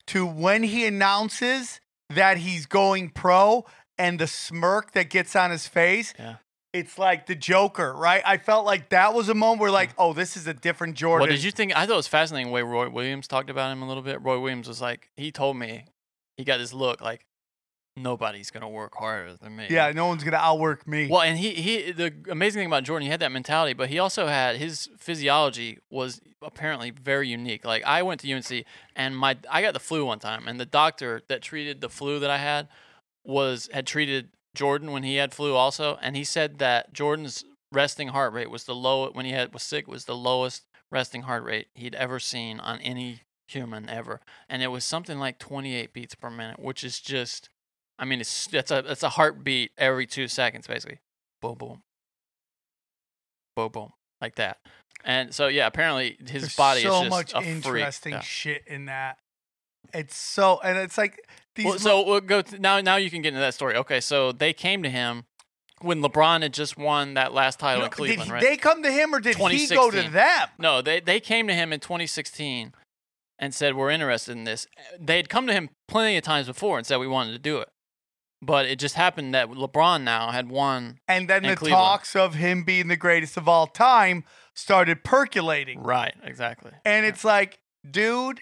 to when he announces that he's going pro. And the smirk that gets on his face, yeah. It's like the Joker, right? I felt like that was a moment where like, oh, this is a different Jordan. What did you think? I thought it was fascinating the way Roy Williams talked about him a little bit. Roy Williams was like, he told me, he got this look like, nobody's going to work harder than me. Yeah, no one's going to outwork me. Well, and the amazing thing about Jordan, he had that mentality, but he also had, his physiology was apparently very unique. Like, I went to UNC, and I got the flu one time, and the doctor that treated the flu that I had, had treated Jordan when he had flu also, and he said that Jordan's resting heart rate was the lowest when he was sick, was the lowest resting heart rate he'd ever seen on any human ever, and it was something like 28 beats per minute, which is just, I mean, it's a heartbeat every 2 seconds basically, boom boom, boom boom, like that. And so yeah, apparently his body is just so much interesting shit in that. It's so, and it's like these. Well, so we'll go now. You can get into that story. Okay, so they came to him when LeBron had just won that last title in Cleveland. Did they come to him, or did he go to them? No, they came to him in 2016 and said, "We're interested in this." They had come to him plenty of times before and said, "We wanted to do it," but it just happened that LeBron now had won, and then the Cleveland talks of him being the greatest of all time started percolating. Right, exactly. And it's like, dude.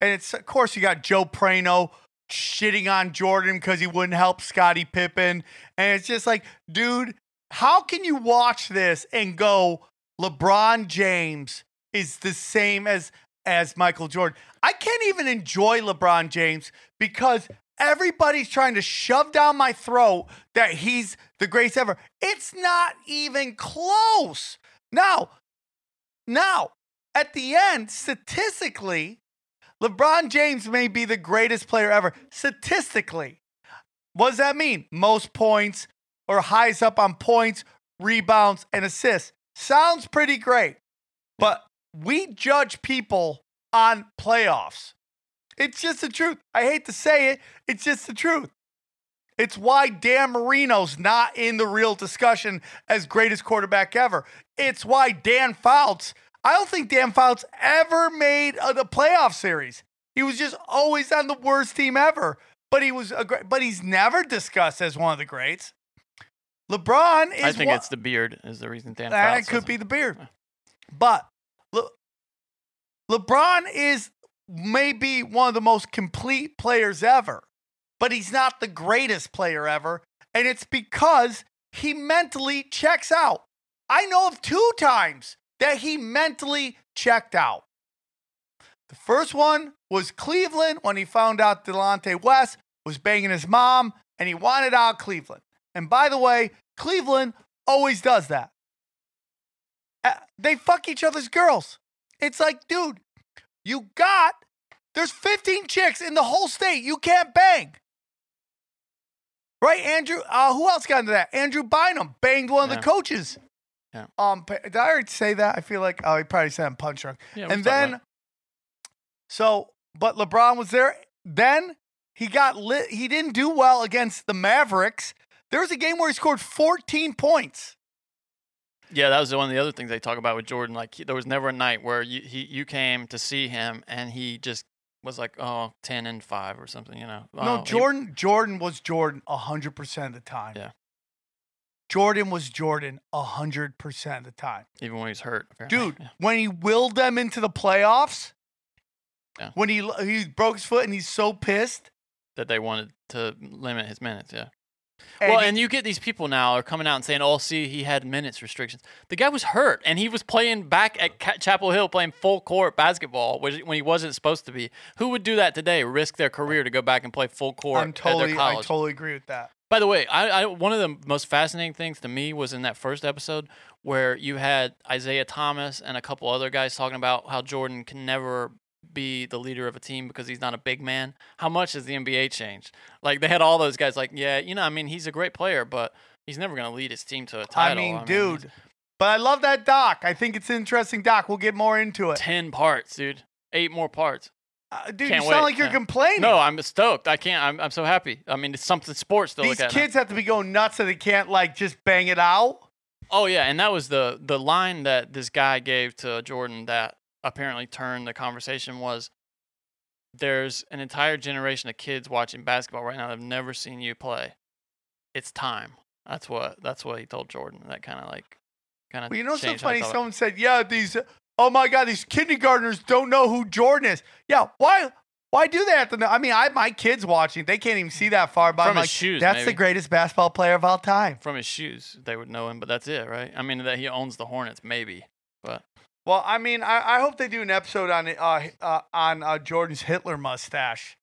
And it's, of course, you got Joe Prano shitting on Jordan because he wouldn't help Scottie Pippen. And it's just like, dude, how can you watch this and go, LeBron James is the same as Michael Jordan? I can't even enjoy LeBron James because everybody's trying to shove down my throat that he's the greatest ever. It's not even close. Now, at the end, statistically, LeBron James may be the greatest player ever. Statistically, what does that mean? Most points or highest up on points, rebounds, and assists. Sounds pretty great, but we judge people on playoffs. It's just the truth. I hate to say it. It's just the truth. It's why Dan Marino's not in the real discussion as greatest quarterback ever. It's why Dan Fouts... I don't think Dan Fouts ever made the playoff series. He was just always on the worst team ever. But he's never discussed as one of the greats. LeBron is. I think it's the beard is the reason Dan Fouts. It could be the beard, but LeBron is maybe one of the most complete players ever. But he's not the greatest player ever, and it's because he mentally checks out. I know of 2 times. That he mentally checked out. The first one was Cleveland when he found out Delonte West was banging his mom and he wanted out Cleveland. And by the way, Cleveland always does that. They fuck each other's girls. It's like, dude, there's 15 chicks in the whole state you can't bang. Right, Andrew? Who else got into that? Andrew Bynum banged one of the coaches. Yeah. Did I already say that? I feel like he probably said I'm punch drunk. Yeah, and then, but LeBron was there. Then he got lit. He didn't do well against the Mavericks. There was a game where he scored 14 points. Yeah, that was one of the other things they talk about with Jordan. Like there was never a night where you came to see him and he just was like, oh, 10 and 5 or something, you know. No, Jordan was Jordan 100% of the time. Yeah. Jordan was Jordan 100% of the time. Even when he's hurt. Apparently. Dude, when he willed them into the playoffs, when he broke his foot and he's so pissed. That they wanted to limit his minutes, yeah. And you get these people now are coming out and saying, oh, see, he had minutes restrictions. The guy was hurt, and he was playing back at Chapel Hill, playing full-court basketball when he wasn't supposed to be. Who would do that today, risk their career to go back and play full-court at their college? I totally agree with that. By the way, I one of the most fascinating things to me was in that first episode where you had Isaiah Thomas and a couple other guys talking about how Jordan can never be the leader of a team because he's not a big man. How much has the NBA changed? Like, they had all those guys like, yeah, you know, I mean, he's a great player, but He's never going to lead his team to a title. I mean, dude. But I love that doc. I think it's an interesting doc. We'll get more into it. 10 parts, dude. 8 more parts. Dude, can't you sound wait. Like you're complaining. No, I'm stoked. I can't. I'm so happy. I mean, it's something sports to look at. These kids have to be going nuts so they can't, like, just bang it out. Oh, yeah, and that was the line that this guy gave to Jordan that apparently turned the conversation was, there's an entire generation of kids watching basketball right now that have never seen you play. It's time. That's what he told Jordan. That kind of, like, Well, you know so funny? Someone said, yeah, oh, my God, these kindergartners don't know who Jordan is. Yeah, why do they have to know? I mean, I have my kids watching. They can't even see that far. But from I'm his like, shoes, that's maybe. The greatest basketball player of all time. From his shoes, they would know him, but that's it, right? I mean, that he owns the Hornets, maybe. But well, I mean, I hope they do an episode on Jordan's Hitler mustache.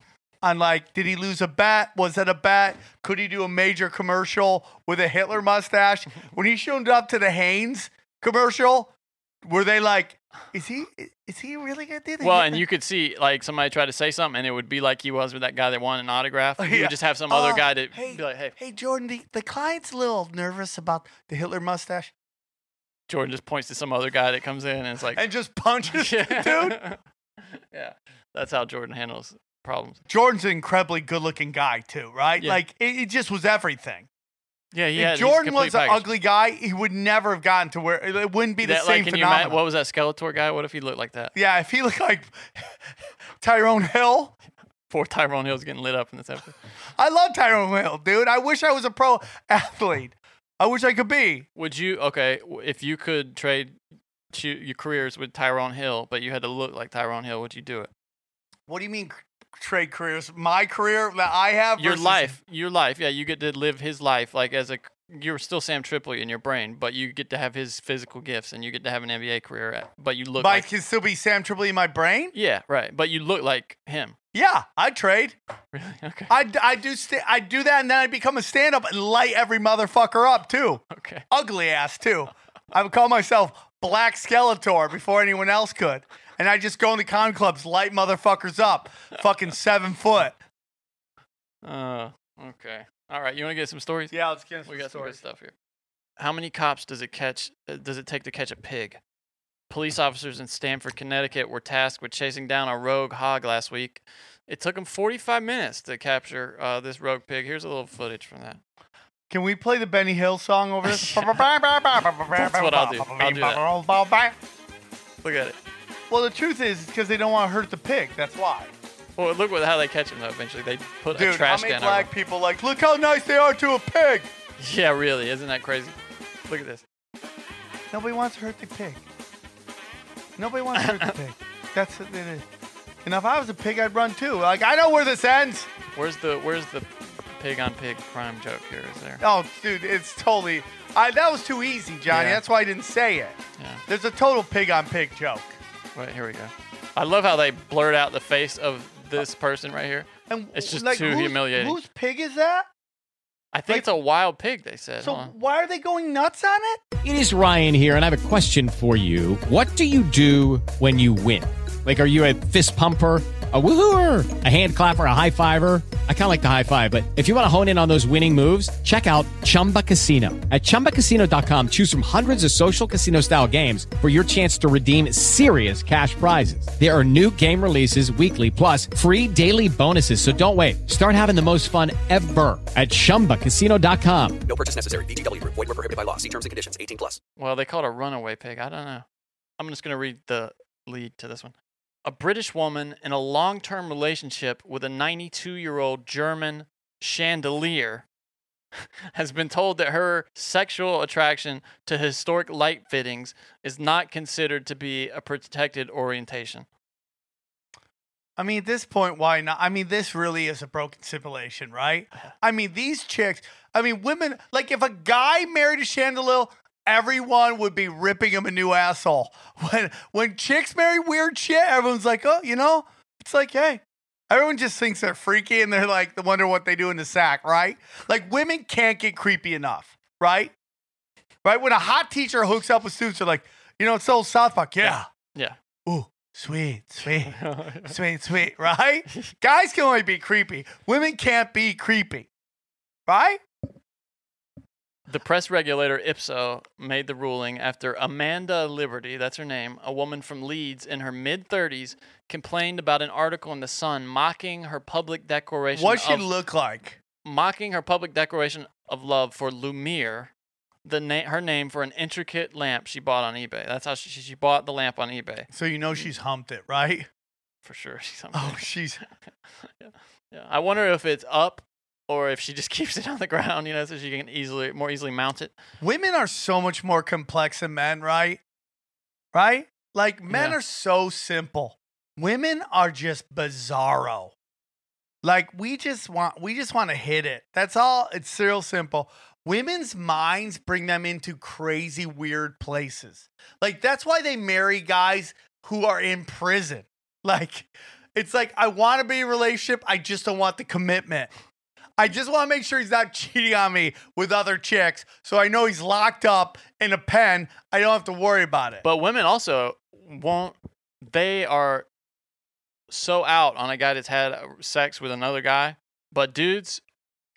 On, like, did he lose a bet? Was that a bet? Could he do a major commercial with a Hitler mustache? When he showed up to the Hanes commercial, were they like, is he really going to do that? Well, and you could see, like, somebody tried to say something, and it would be like he was with that guy that won an autograph. You would just have some other guy to be like, hey. Hey, Jordan, the client's a little nervous about the Hitler mustache. Jordan just points to some other guy that comes in, and it's like... and just punches the dude? Yeah. That's how Jordan handles problems. Jordan's an incredibly good-looking guy, too, right? Yeah. Like, it just was everything. Yeah, yeah. If Jordan was an ugly guy, he would never have gotten to where it wouldn't be the same phenomenon. What was that Skeletor guy? What if he looked like that? Yeah, if he looked like Tyrone Hill. Poor Tyrone Hill's getting lit up in this episode. I love Tyrone Hill, dude. I wish I was a pro athlete. I wish I could be. Would you? Okay, if you could trade your careers with Tyrone Hill, but you had to look like Tyrone Hill, would you do it? What do you mean? Trade careers, my career that I have, your life. Yeah, you get to live his life. Like you're still Sam Tripoli in your brain, but you get to have his physical gifts, and you get to have an NBA career. But you look, Mike can still be Sam Tripoli in my brain. Yeah, right. But you look like him. Yeah, I trade. Really? Okay. I do that, and then I become a stand up and light every motherfucker up too. Okay. Ugly ass too. I would call myself Black Skeletor before anyone else could. And I just go in the con clubs, light motherfuckers up. Fucking 7 foot. Okay. All right. You want to get some stories? Yeah, let's get some stories. We got some good stuff here. How many cops does it take to catch a pig? Police officers in Stamford, Connecticut were tasked with chasing down a rogue hog last week. It took them 45 minutes to capture this rogue pig. Here's a little footage from that. Can we play the Benny Hill song over this? That's what I'll do. I'll do that. Look at it. Well, the truth is because they don't want to hurt the pig. That's why. Well, look how they catch him, though, eventually. They put a trash can over. Dude, how many black people like, look how nice they are to a pig. Yeah, really. Isn't that crazy? Look at this. Nobody wants to hurt the pig. Nobody wants to hurt the pig. That's what it is. And if I was a pig, I'd run, too. Like, I know where this ends. Where's the pig-on-pig crime joke here? Is there? Oh, dude, it's totally... that was too easy, Johnny. Yeah. That's why I didn't say it. Yeah. There's a total pig-on-pig joke. Wait, here we go. I love how they blurred out the face of this person right here. And it's just like, too humiliating. Whose pig is that? I think it's a wild pig, they said. So why are they going nuts on it? It is Ryan here, and I have a question for you. What do you do when you win? Like, are you a fist pumper? A woohooer, a hand clapper, a high fiver. I kind of like the high five, but if you want to hone in on those winning moves, check out Chumba Casino. At ChumbaCasino.com, choose from hundreds of social casino style games for your chance to redeem serious cash prizes. There are new game releases weekly, plus free daily bonuses. So don't wait. Start having the most fun ever at ChumbaCasino.com. No purchase necessary. VGW Group. Void where prohibited by law. See terms and conditions. 18+. Well, they called a runaway pig. I don't know. I'm just going to read the lead to this one. A British woman in a long-term relationship with a 92-year-old German chandelier has been told that her sexual attraction to historic light fittings is not considered to be a protected orientation. I mean, at this point, why not? I mean, this really is a broken simulation, right? I mean, these chicks, I mean, women, like if a guy married a chandelier, everyone would be ripping him a new asshole. When chicks marry weird shit, everyone's like, oh, you know, it's like, hey, everyone just thinks they're freaky and they're like, they wonder what they do in the sack, right? Like women can't get creepy enough, right? Right? When a hot teacher hooks up with students, they're like, you know, it's old South Park. Yeah. Yeah. Ooh, sweet, sweet, right? Guys can only be creepy. Women can't be creepy, right? The press regulator, Ipso, made the ruling after Amanda Liberty, that's her name, a woman from Leeds in her mid-30s, complained about an article in The Sun mocking her public declaration of... What she look like? Mocking her public declaration of love for Lumiere, her name for an intricate lamp she bought on eBay. That's how she bought the lamp on eBay. So you know she's humped it, right? For sure. She's humped it. Oh, she's... Yeah. Yeah. I wonder if it's up or if she just keeps it on the ground, you know, so she can more easily mount it. Women are so much more complex than men, right? Right? Like, men are so simple. Women are just bizarro. Like, we just want to hit it. That's all. It's real simple. Women's minds bring them into crazy, weird places. Like, that's why they marry guys who are in prison. Like, it's like, I want to be in a relationship. I just don't want the commitment. I just want to make sure he's not cheating on me with other chicks. So I know he's locked up in a pen. I don't have to worry about it. But women also won't. They are so out on a guy that's had sex with another guy, but dudes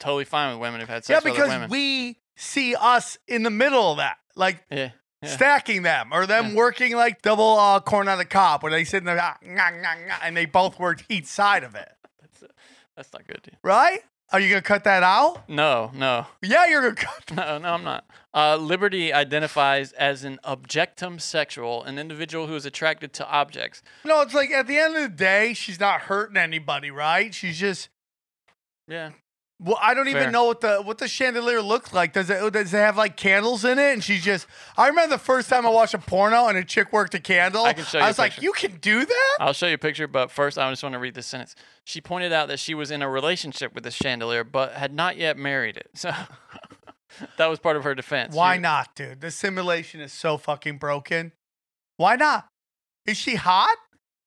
totally fine with women who've had sex with other women. Yeah, because we see us in the middle of that, like stacking them or them working like double corn on the cob where they sit in there and they both worked each side of it. That's not good, dude. Right? Are you going to cut that out? No. Yeah, you're going to cut that out. No, I'm not. Liberty identifies as an objectum sexual, an individual who is attracted to objects. No, it's like at the end of the day, she's not hurting anybody, right? She's just... Yeah. Well, I don't even know what the chandelier looks like. Does it have, like, candles in it? And she's just... I remember the first time I watched a porno and a chick worked a candle. I can show you a picture. I was like, you can do that? I'll show you a picture, but first I just want to read this sentence. She pointed out that she was in a relationship with the chandelier, but had not yet married it. So that was part of her defense. Why not, dude? The simulation is so fucking broken. Why not? Is she hot?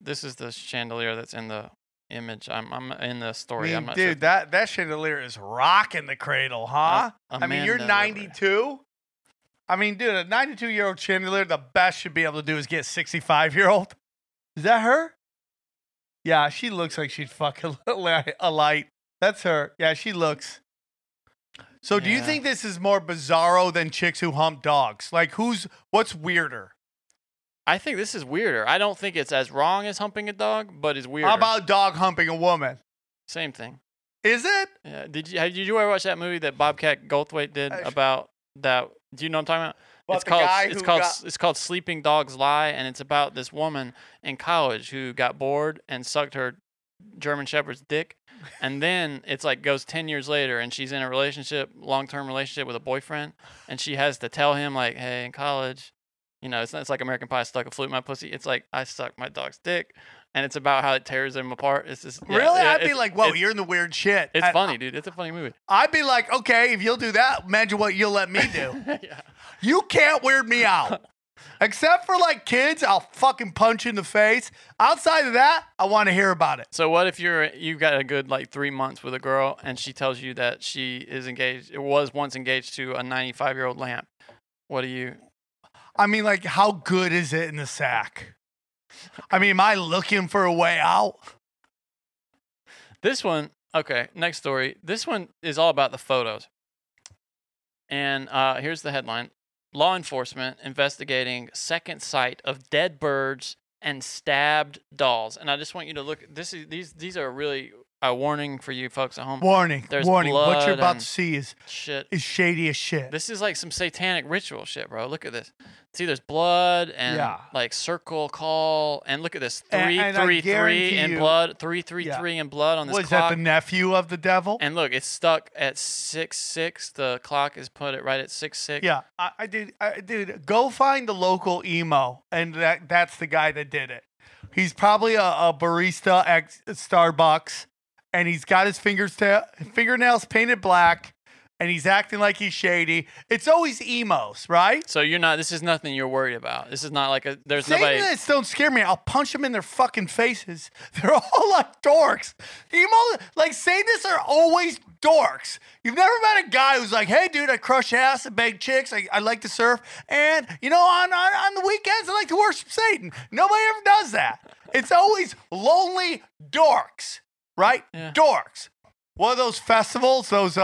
This is the chandelier that's in the... image. I'm in the story. I mean, I'm not sure. That chandelier is rocking the cradle, huh? Amanda, I mean, you're 92. I mean, dude, a 92-year-old chandelier, the best should be able to do is get a 65-year-old. Is that her? Yeah, she looks like she'd fuck a light. That's her. Yeah, she looks. So do you think this is more bizarro than chicks who hump dogs? Like, what's weirder? I think this is weirder. I don't think it's as wrong as humping a dog, but it's weirder. How about dog humping a woman? Same thing. Is it? Yeah. Did you ever watch that movie that Bobcat Goldthwait did about that? Do you know what I'm talking about? It's called Sleeping Dogs Lie, and it's about this woman in college who got bored and sucked her German Shepherd's dick, and then it's like goes 10 years later and she's in a long-term relationship with a boyfriend, and she has to tell him, like, hey, in college... You know, it's like American Pie stuck a flute in my pussy. It's like, I suck my dog's dick. And it's about how it tears them apart. It's just... Yeah, really? I'd be like, whoa, you're in the weird shit. It's funny, dude. It's a funny movie. I'd be like, okay, if you'll do that, imagine what you'll let me do. You can't weird me out. Except for, like, kids, I'll fucking punch you in the face. Outside of that, I want to hear about it. So what if you've got a good, like, 3 months with a girl, and she tells you that she is engaged, or was once engaged to a 95-year-old lamp? What do you... I mean, like, how good is it in the sack? I mean, am I looking for a way out? This one, okay, next story. This one is all about the photos. And here's the headline. Law enforcement investigating second sight of dead birds and stabbed dolls. And I just want you to look. These are really a warning for you folks at home. Warning. There's warning. What you're about to see is shady as shit. This is like some satanic ritual shit, bro. Look at this. See, there's blood and like circle call. And look at this. Three in blood on this clock. Was that the nephew of the devil? And look, it's stuck at 6:6. The clock is put it right at 6:6. Yeah. Dude, go find the local emo. And that's the guy that did it. He's probably a barista at Starbucks, and he's got his fingernails painted black, and he's acting like he's shady. It's always emos, right? So you're not. This is nothing you're worried about. This is not like a. There's nobody. This don't scare me. I'll punch them in their fucking faces. They're all like dorks. Emo, like Satanists are always dorks. You've never met a guy who's like, hey, dude, I crush ass and bang chicks. I like to surf. And, you know, on the weekends, I like to worship Satan. Nobody ever does that. It's always lonely dorks, right? Yeah. Dorks. One of those festivals, those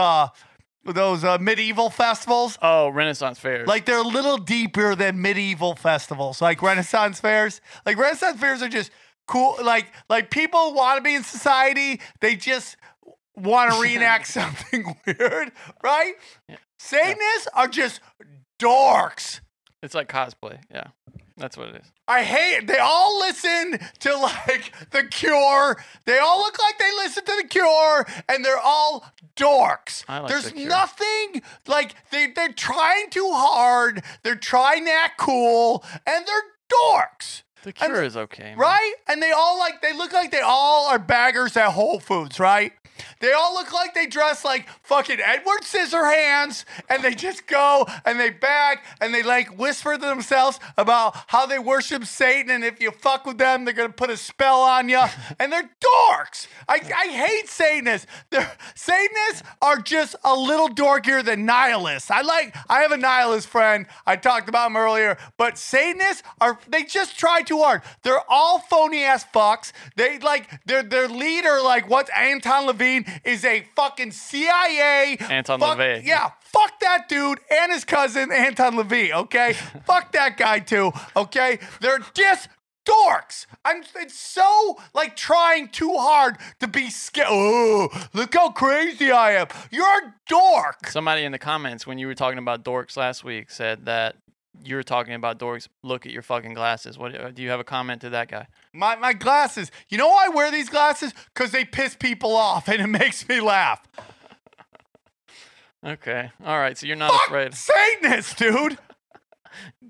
those medieval festivals. Oh, Renaissance fairs. Like, they're a little deeper than medieval festivals. Like, Renaissance fairs. Like, Renaissance fairs are just cool. Like people want to be in society. They just want to reenact something weird, right? Yeah. Satanists are just dorks. It's like cosplay. Yeah, that's what it is. I hate it. They all listen to, like, The Cure. They all look like they listen to The Cure, and they're all dorks. There's nothing, like, they're trying too hard. They're trying to act cool, and they're dorks. The Cure is okay, man. Right? And they all, like, they look like they all are baggers at Whole Foods, right? They all look like they dress like fucking Edward Scissorhands, and they just go and they bag and they, like, whisper to themselves about how they worship Satan, and if you fuck with them, they're gonna put a spell on you. And they're dorks. I hate Satanists. Satanists are just a little dorkier than nihilists. I have a nihilist friend. I talked about him earlier, but Satanists they just try too hard. They're all phony ass fucks. They, like, their leader, like, what's Anton Levine? Is a fucking CIA Anton LaVey. Yeah, fuck that dude and his cousin Anton LaVey, okay? Fuck that guy too, okay? They're just dorks. It's so, like, trying too hard to be scared. Oh, look how crazy I am. You're a dork. Somebody in the comments when you were talking about dorks last week said that you were talking about dorks. Look at your fucking glasses. What do you have a comment to that guy? My glasses. You know why I wear these glasses? Because they piss people off, and it makes me laugh. Okay. All right. So you're not afraid. Satanist, dude.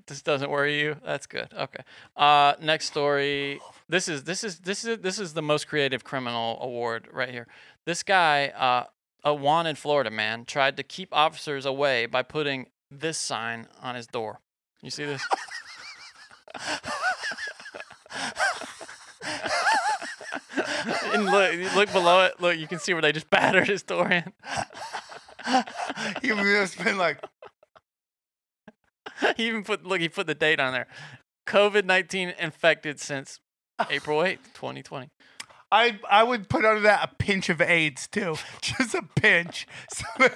This doesn't worry you. That's good. Okay. Next story. This is the most creative criminal award right here. This guy, a wanted Florida man, tried to keep officers away by putting this sign on his door. You see this? And look below it. Look, you can see where they just battered his door in. He just been like. He put the date on there. COVID-19 infected since April 8th, 2020. I would put under that a pinch of AIDS too. Just a pinch. So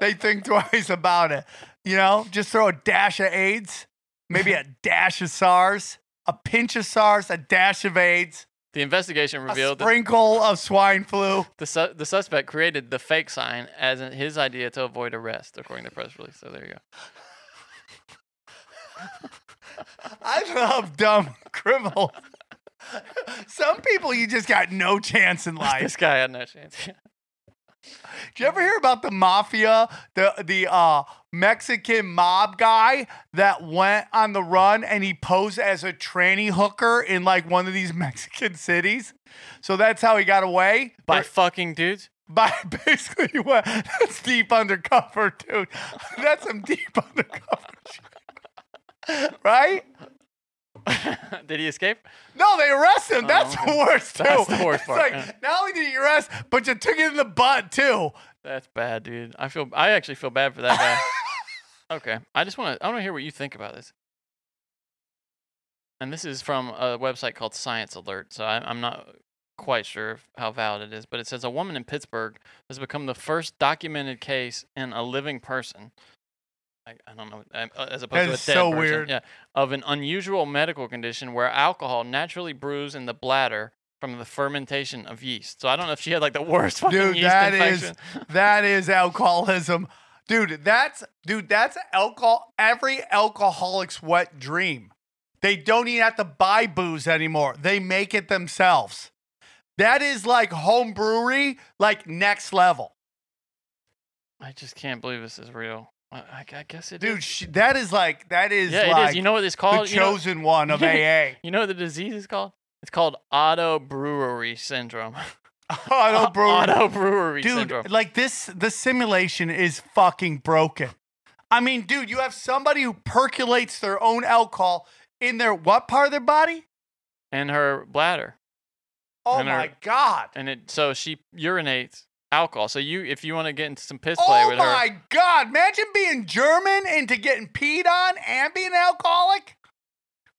they think twice about it. You know, just throw a dash of AIDS, maybe a dash of SARS, a pinch of SARS, a dash of AIDS. The investigation revealed a sprinkle of swine flu. The suspect created the fake sign as his idea to avoid arrest, according to the press release. So there you go. I love dumb criminals. Some people you just got no chance in life. This guy had no chance. Did you ever hear about the mafia, the Mexican mob guy that went on the run and he posed as a tranny hooker in, like, one of these Mexican cities? So that's how he got away. By fucking dudes? By basically what? That's deep undercover, dude. That's some deep undercover shit. Right? Did he escape? No, they arrested him. Oh, that's the worst, too. That's the worst part. Like, yeah. Not only did you arrest, but you took it in the butt, too. That's bad, dude. I actually feel bad for that guy. Okay. I want to hear what you think about this. And this is from a website called Science Alert, so I'm not quite sure how valid it is, but it says a woman in Pittsburgh has become the first documented case in a living person. I don't know, as opposed to a dead person. Weird. Yeah, of an unusual medical condition where alcohol naturally brews in the bladder from the fermentation of yeast. So I don't know if she had, like, the worst fucking yeast infection. That is alcoholism. Dude, that's alcohol. Every alcoholic's wet dream. They don't even have to buy booze anymore. They make it themselves. That is, like, home brewery, like, next level. I just can't believe this is real. I guess it is. Dude, that is. You know what it's called? The chosen one of AA. You know what the disease is called? It's called autobrewery syndrome. Autobrewery syndrome. Dude, like, the simulation is fucking broken. I mean, dude, you have somebody who percolates their own alcohol in their, what part of their body? In her bladder. Oh, my God. And so she urinates alcohol. So if you want to get into some piss play with her. Oh my God. Imagine being German into getting peed on and being an alcoholic.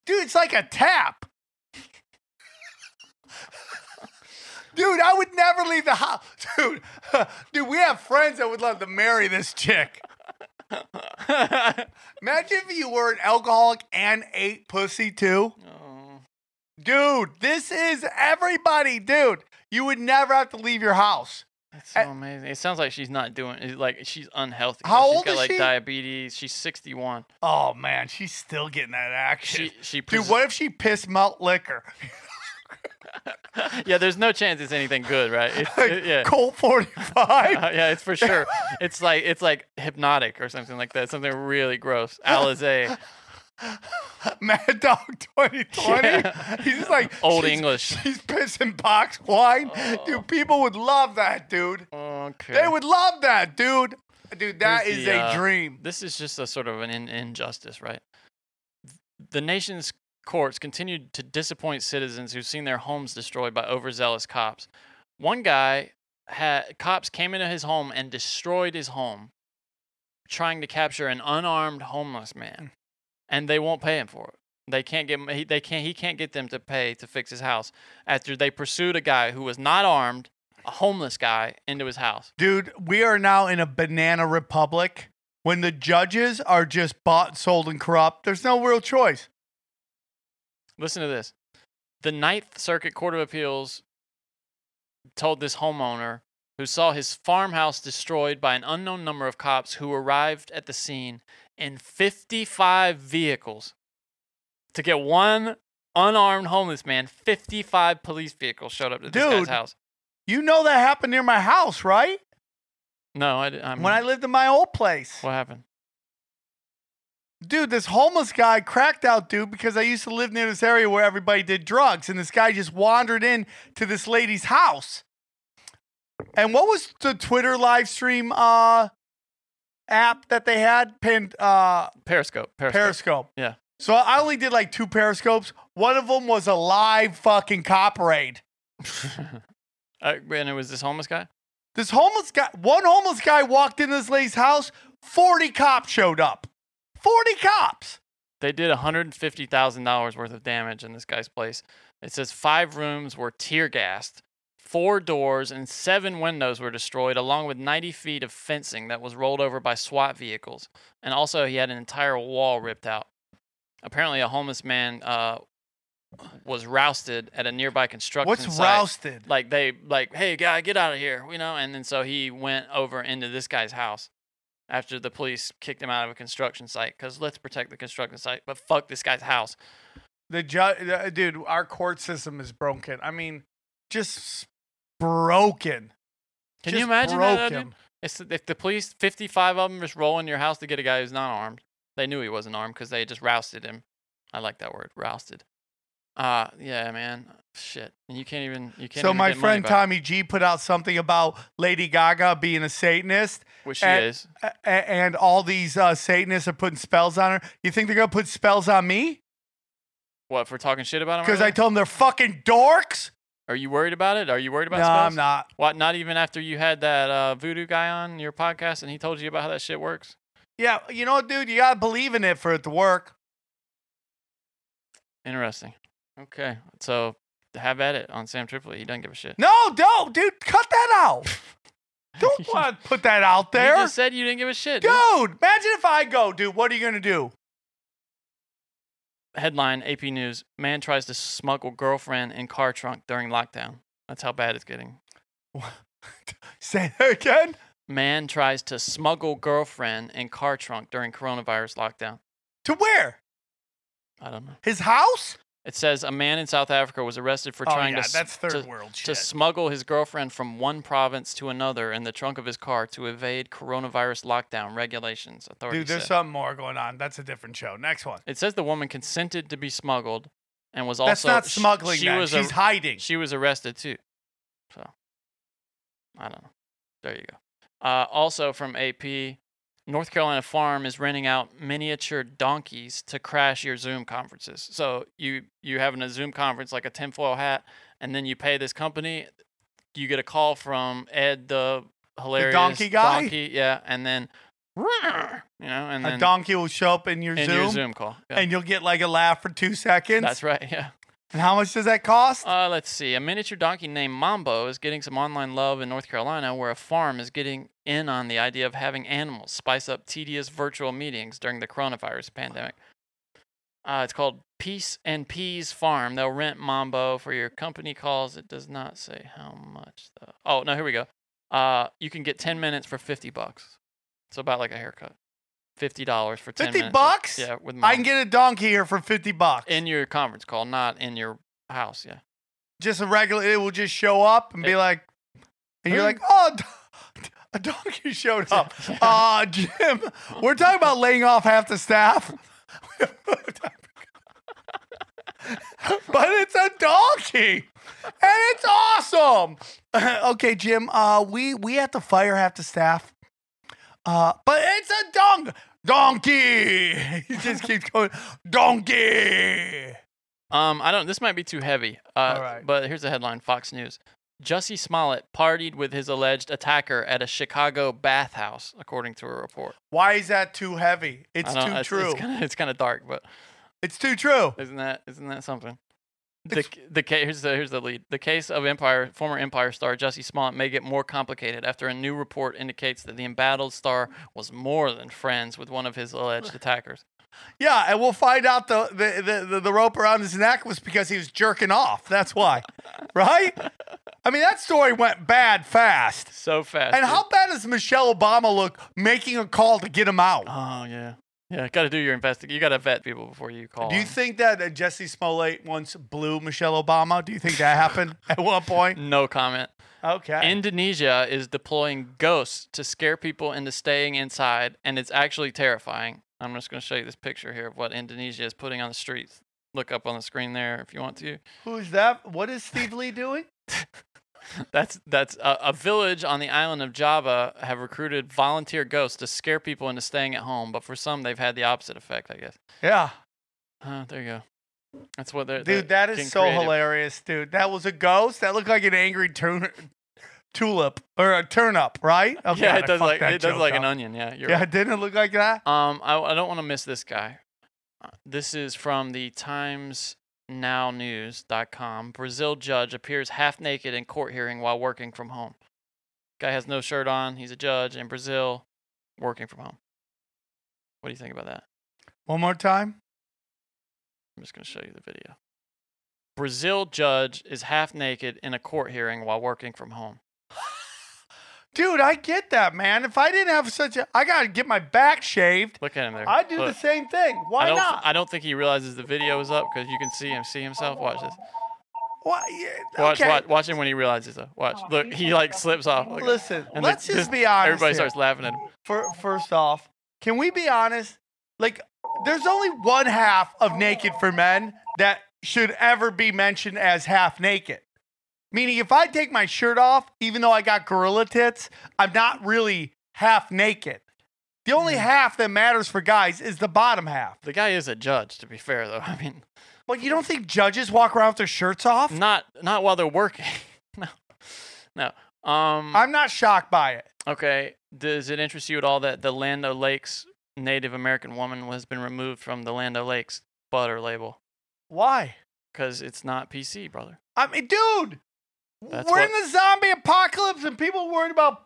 Dude, it's like a tap. Dude, I would never leave the house. Dude, we have friends that would love to marry this chick. Imagine if you were an alcoholic and ate pussy too. Oh. Dude, this is everybody, dude. You would never have to leave your house. That's so amazing. It sounds like she's not doing it. Like, she's unhealthy. How old is she? She's got, like, diabetes. She's 61. Oh, man. She's still getting that action. Dude, what if she pissed malt liquor? Yeah, there's no chance it's anything good, right? Yeah. Colt 45. Yeah, it's for sure. It's like hypnotic or something like that. Something really gross. Alizé. Mad Dog 2020. Yeah. He's just like old English. He's pissing box wine. Oh. Dude, people would love that, dude. Okay. They would love that, dude. Dude, that is a dream. This is just a sort of an injustice, right? The nation's courts continued to disappoint citizens who've seen their homes destroyed by overzealous cops. One guy cops came into his home and destroyed his home, trying to capture an unarmed homeless man. And they won't pay him for it. They can't get him. He can't get them to pay to fix his house after they pursued a guy who was not armed, a homeless guy, into his house. Dude, we are now in a banana republic when the judges are just bought, sold, and corrupt. There's no real choice. Listen to this. The Ninth Circuit Court of Appeals told this homeowner who saw his farmhouse destroyed by an unknown number of cops who arrived at the scene in 55 vehicles to get one unarmed homeless man. 55 police vehicles showed up to this guy's house. You know that happened near my house, right? No, I mean, when I lived in my old place. What happened? Dude, this homeless guy cracked out, dude, because I used to live near this area where everybody did drugs, and this guy just wandered in to this lady's house. And what was the Twitter live stream app that they had? Periscope. Yeah. So I only did like 2 Periscopes. One of them was a live fucking cop raid. And it was this homeless guy? This homeless guy. One homeless guy walked into this lady's house. 40 cops showed up. 40 cops. They did $150,000 worth of damage in this guy's place. It says 5 rooms were tear gassed, 4 doors and 7 windows were destroyed, along with 90 feet of fencing that was rolled over by SWAT vehicles. And also, he had an entire wall ripped out. Apparently, a homeless man was rousted at a nearby construction site. What's rousted? Like, hey, guy, get out of here, you know? And then so he went over into this guy's house after the police kicked him out of a construction site, because let's protect the construction site, but fuck this guy's house. Dude, our court system is broken. I mean, just broken. Can you imagine that, dude? If the police, 55 of them, just roll into your house to get a guy who's not armed. They knew he wasn't armed because they just rousted him. I like that word, rousted. Yeah, man. Shit. And you can't. So my friend Tommy G put out something about Lady Gaga being a Satanist. Which she is. And all these Satanists are putting spells on her. You think they're going to put spells on me? What, for talking shit about them? Because I told them they're fucking dorks. Are you worried about it? Are you worried about spells? No, I'm not. What, not even after you had that voodoo guy on your podcast and he told you about how that shit works? Yeah, you know what, dude? You got to believe in it for it to work. Interesting. Okay, so have at it on Sam Tripoli. He doesn't give a shit. No, don't, dude. Cut that out. Don't want to put that out there. You just said you didn't give a shit. Dude, imagine if I go, dude. What are you going to do? Headline, AP News. Man tries to smuggle girlfriend in car trunk during lockdown. That's how bad it's getting. What? Say that again? Man tries to smuggle girlfriend in car trunk during coronavirus lockdown. To where? I don't know. His house? It says a man in South Africa was arrested for trying to smuggle his girlfriend from one province to another in the trunk of his car to evade coronavirus lockdown regulations. Authorities Dude, there's said. Something more going on. That's a different show. Next one. It says the woman consented to be smuggled and was also... That's not smuggling. She's hiding. She was arrested too. So, I don't know. There you go. Also from AP, North Carolina farm is renting out miniature donkeys to crash your Zoom conferences. So you having a Zoom conference like a tinfoil hat, and then you pay this company. You get a call from Ed, the hilarious donkey guy. Yeah, and then and then a donkey will show up in your Zoom call, yeah. And you'll get like a laugh for 2 seconds. That's right. Yeah. And how much does that cost? Let's see. A miniature donkey named Mambo is getting some online love in North Carolina, where a farm is getting in on the idea of having animals spice up tedious virtual meetings during the coronavirus pandemic. It's called Peace and Peas Farm. They'll rent Mambo for your company calls. It does not say how much, though. Oh, no, here we go. You can get 10 minutes for $50. It's about like a haircut. $50 for 10 minutes. $50? Yeah, with Mambo. I can get a donkey here for $50. In your conference call, not in your house, yeah. Just a regular, it will just show up and be like, and you're like, oh, a donkey showed up. Jim, we're talking about laying off half the staff. But it's a donkey, and it's awesome. Okay, Jim, we have to fire half the staff. But it's a donkey. He just keeps going, donkey. I don't. This might be too heavy. All right. But here's the headline: Fox News. Jussie Smollett partied with his alleged attacker at a Chicago bathhouse, according to a report. Why is that too heavy? It's too true. It's kind of dark, but it's too true. Isn't that something? Here's the lead. The case of former Empire star Jussie Smollett may get more complicated after a new report indicates that the embattled star was more than friends with one of his alleged attackers. Yeah, and we'll find out the rope around his neck was because he was jerking off. That's why, right? I mean, that story went bad fast. So fast. And how bad does Michelle Obama look making a call to get him out? Oh, yeah. Yeah, got to do your investigation. You got to vet people before you call. Do you think that Jussie Smollett once blew Michelle Obama? Do you think that happened at one point? No comment. Okay. Indonesia is deploying ghosts to scare people into staying inside, and it's actually terrifying. I'm just going to show you this picture here of what Indonesia is putting on the streets. Look up on the screen there if you want to. Who's that? What is Steve Lee doing? That's a village on the island of Java have recruited volunteer ghosts to scare people into staying at home. But for some, they've had the opposite effect, I guess. Yeah. There you go. That's what they're dude, that is so creative. Hilarious, dude. That was a ghost. That looked like an angry tulip or a turnip, right? Oh, yeah, God, it does like an onion. Yeah, right. It didn't look like that. I don't want to miss this guy. This is from the TimesNowNews.com. Brazil judge appears half naked in court hearing while working from home. Guy has no shirt on. He's a judge in Brazil, working from home. What do you think about that? One more time. I'm just going to show you the video. Brazil judge is half naked in a court hearing while working from home. Dude, I get that, man. If I didn't have I got to get my back shaved. Look at him there. I'd do the same thing. Why not? I don't think he realizes the video is up because you can see him see himself. Watch this. What? Yeah, okay. Watch him when he realizes it. Watch. Look, he like slips off. Look. Listen, and let's just be honest. Everybody starts laughing at him. First off, can we be honest? Like, there's only one half of Naked for Men that should ever be mentioned as half naked. Meaning, if I take my shirt off, even though I got gorilla tits, I'm not really half naked. The only half that matters for guys is the bottom half. The guy is a judge, to be fair, though. I mean... Well, you don't think judges walk around with their shirts off? Not while they're working. No. I'm not shocked by it. Okay. Does it interest you at all that the Land O'Lakes Native American woman has been removed from the Land O'Lakes butter label? Why? Because it's not PC, brother. I mean, dude! We're in the zombie apocalypse and people worried about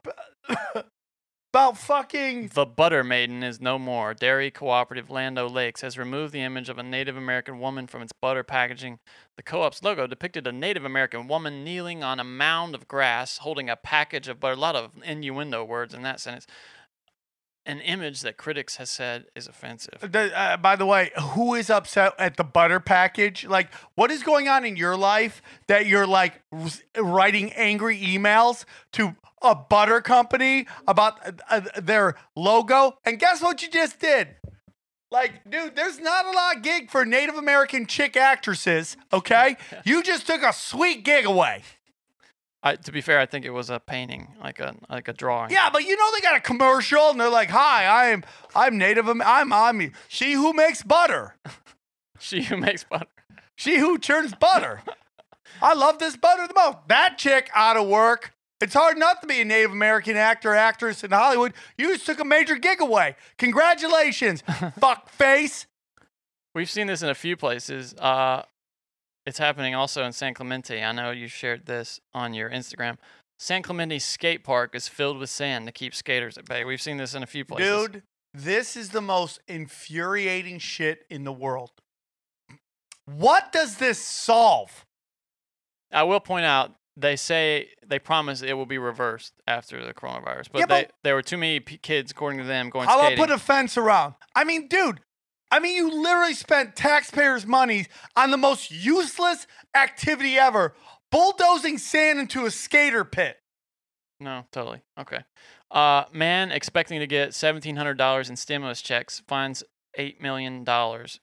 fucking... The Butter Maiden is no more. Dairy Cooperative Land O'Lakes has removed the image of a Native American woman from its butter packaging. The co-op's logo depicted a Native American woman kneeling on a mound of grass holding a package of butter. A lot of innuendo words in that sentence. An image that critics have said is offensive. By the way, who is upset at the butter package? Like, what is going on in your life that you're, like, writing angry emails to a butter company about their logo? And guess what you just did? Like, dude, there's not a lot of gig for Native American chick actresses, okay? You just took a sweet gig away. To be fair, I think it was a painting, like a drawing. Yeah, but you know they got a commercial, and they're like, "Hi, I'm Native American. I'm she who makes butter. She who makes butter. She who churns butter. I love this butter the most. That chick out of work. It's hard enough to be a Native American actor, actress in Hollywood. You just took a major gig away. Congratulations, fuckface. We've seen this in a few places. It's happening also in San Clemente. I know you shared this on your Instagram. San Clemente skate park is filled with sand to keep skaters at bay. We've seen this in a few places. Dude, this is the most infuriating shit in the world. What does this solve? I will point out, they say, they promise it will be reversed after the coronavirus. But, there were too many kids, according to them, going skating. How about put a fence around? I mean, dude. I mean, you literally spent taxpayers' money on the most useless activity ever, bulldozing sand into a skater pit. No, totally. Okay. Man expecting to get $1,700 in stimulus checks finds $8 million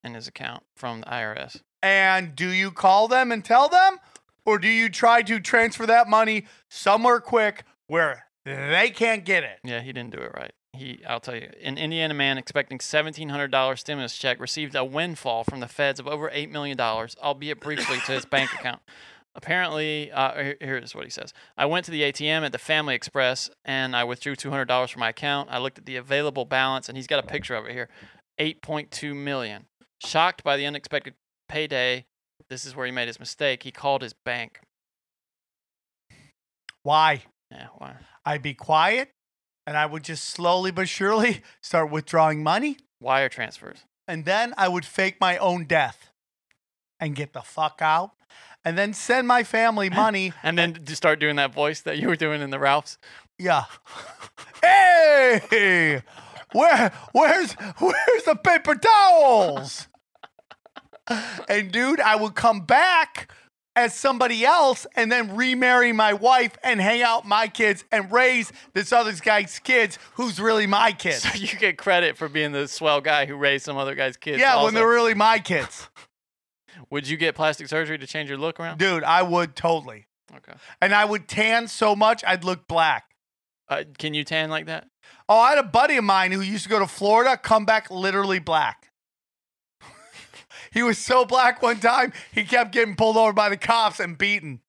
in his account from the IRS. And do you call them and tell them? Or do you try to transfer that money somewhere quick where they can't get it? Yeah, he didn't do it right. I'll tell you, an Indiana man expecting $1,700 stimulus check received a windfall from the feds of over $8 million, albeit briefly, to his bank account. Apparently, here's what he says. I went to the ATM at the Family Express, and I withdrew $200 from my account. I looked at the available balance, and he's got a picture of it here, $8.2 million. Shocked by the unexpected payday, this is where he made his mistake. He called his bank. Why? Yeah, why? I'd be quiet. And I would just slowly but surely start withdrawing money. Wire transfers. And then I would fake my own death and get the fuck out. And then send my family money. And then just start doing that voice that you were doing in the Ralph's. Yeah. Hey! Where's the paper towels? And dude, I would come back as somebody else and then remarry my wife and hang out my kids and raise this other guy's kids who's really my kids. So you get credit for being the swell guy who raised some other guy's kids. Yeah, also, when they're really my kids. Would you get plastic surgery to change your look around? Dude, I would totally. Okay. And I would tan so much I'd look black. Can you tan like that? Oh, I had a buddy of mine who used to go to Florida, come back literally black. He was so black one time, he kept getting pulled over by the cops and beaten.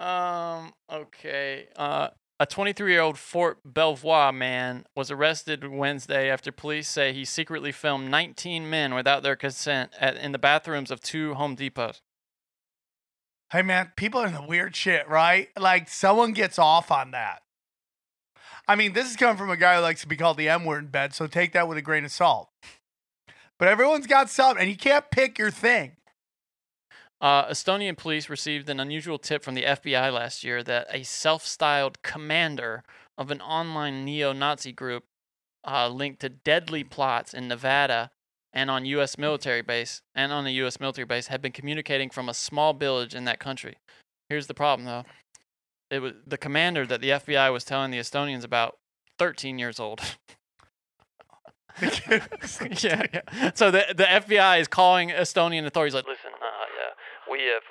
Okay. A 23-year-old Fort Belvoir man was arrested Wednesday after police say he secretly filmed 19 men without their consent in the bathrooms of two Home Depots. Hey, man, people are in the weird shit, right? Like, someone gets off on that. I mean, this is coming from a guy who likes to be called the M-word in bed, so take that with a grain of salt. But everyone's got something, and you can't pick your thing. Estonian police received an unusual tip from the FBI last year that a self-styled commander of an online neo-Nazi group linked to deadly plots in Nevada and on a U.S. military base had been communicating from a small village in that country. Here's the problem, though. It was the commander that the FBI was telling the Estonians about, 13 years old. Yeah. So the FBI is calling Estonian authorities like, listen, we have...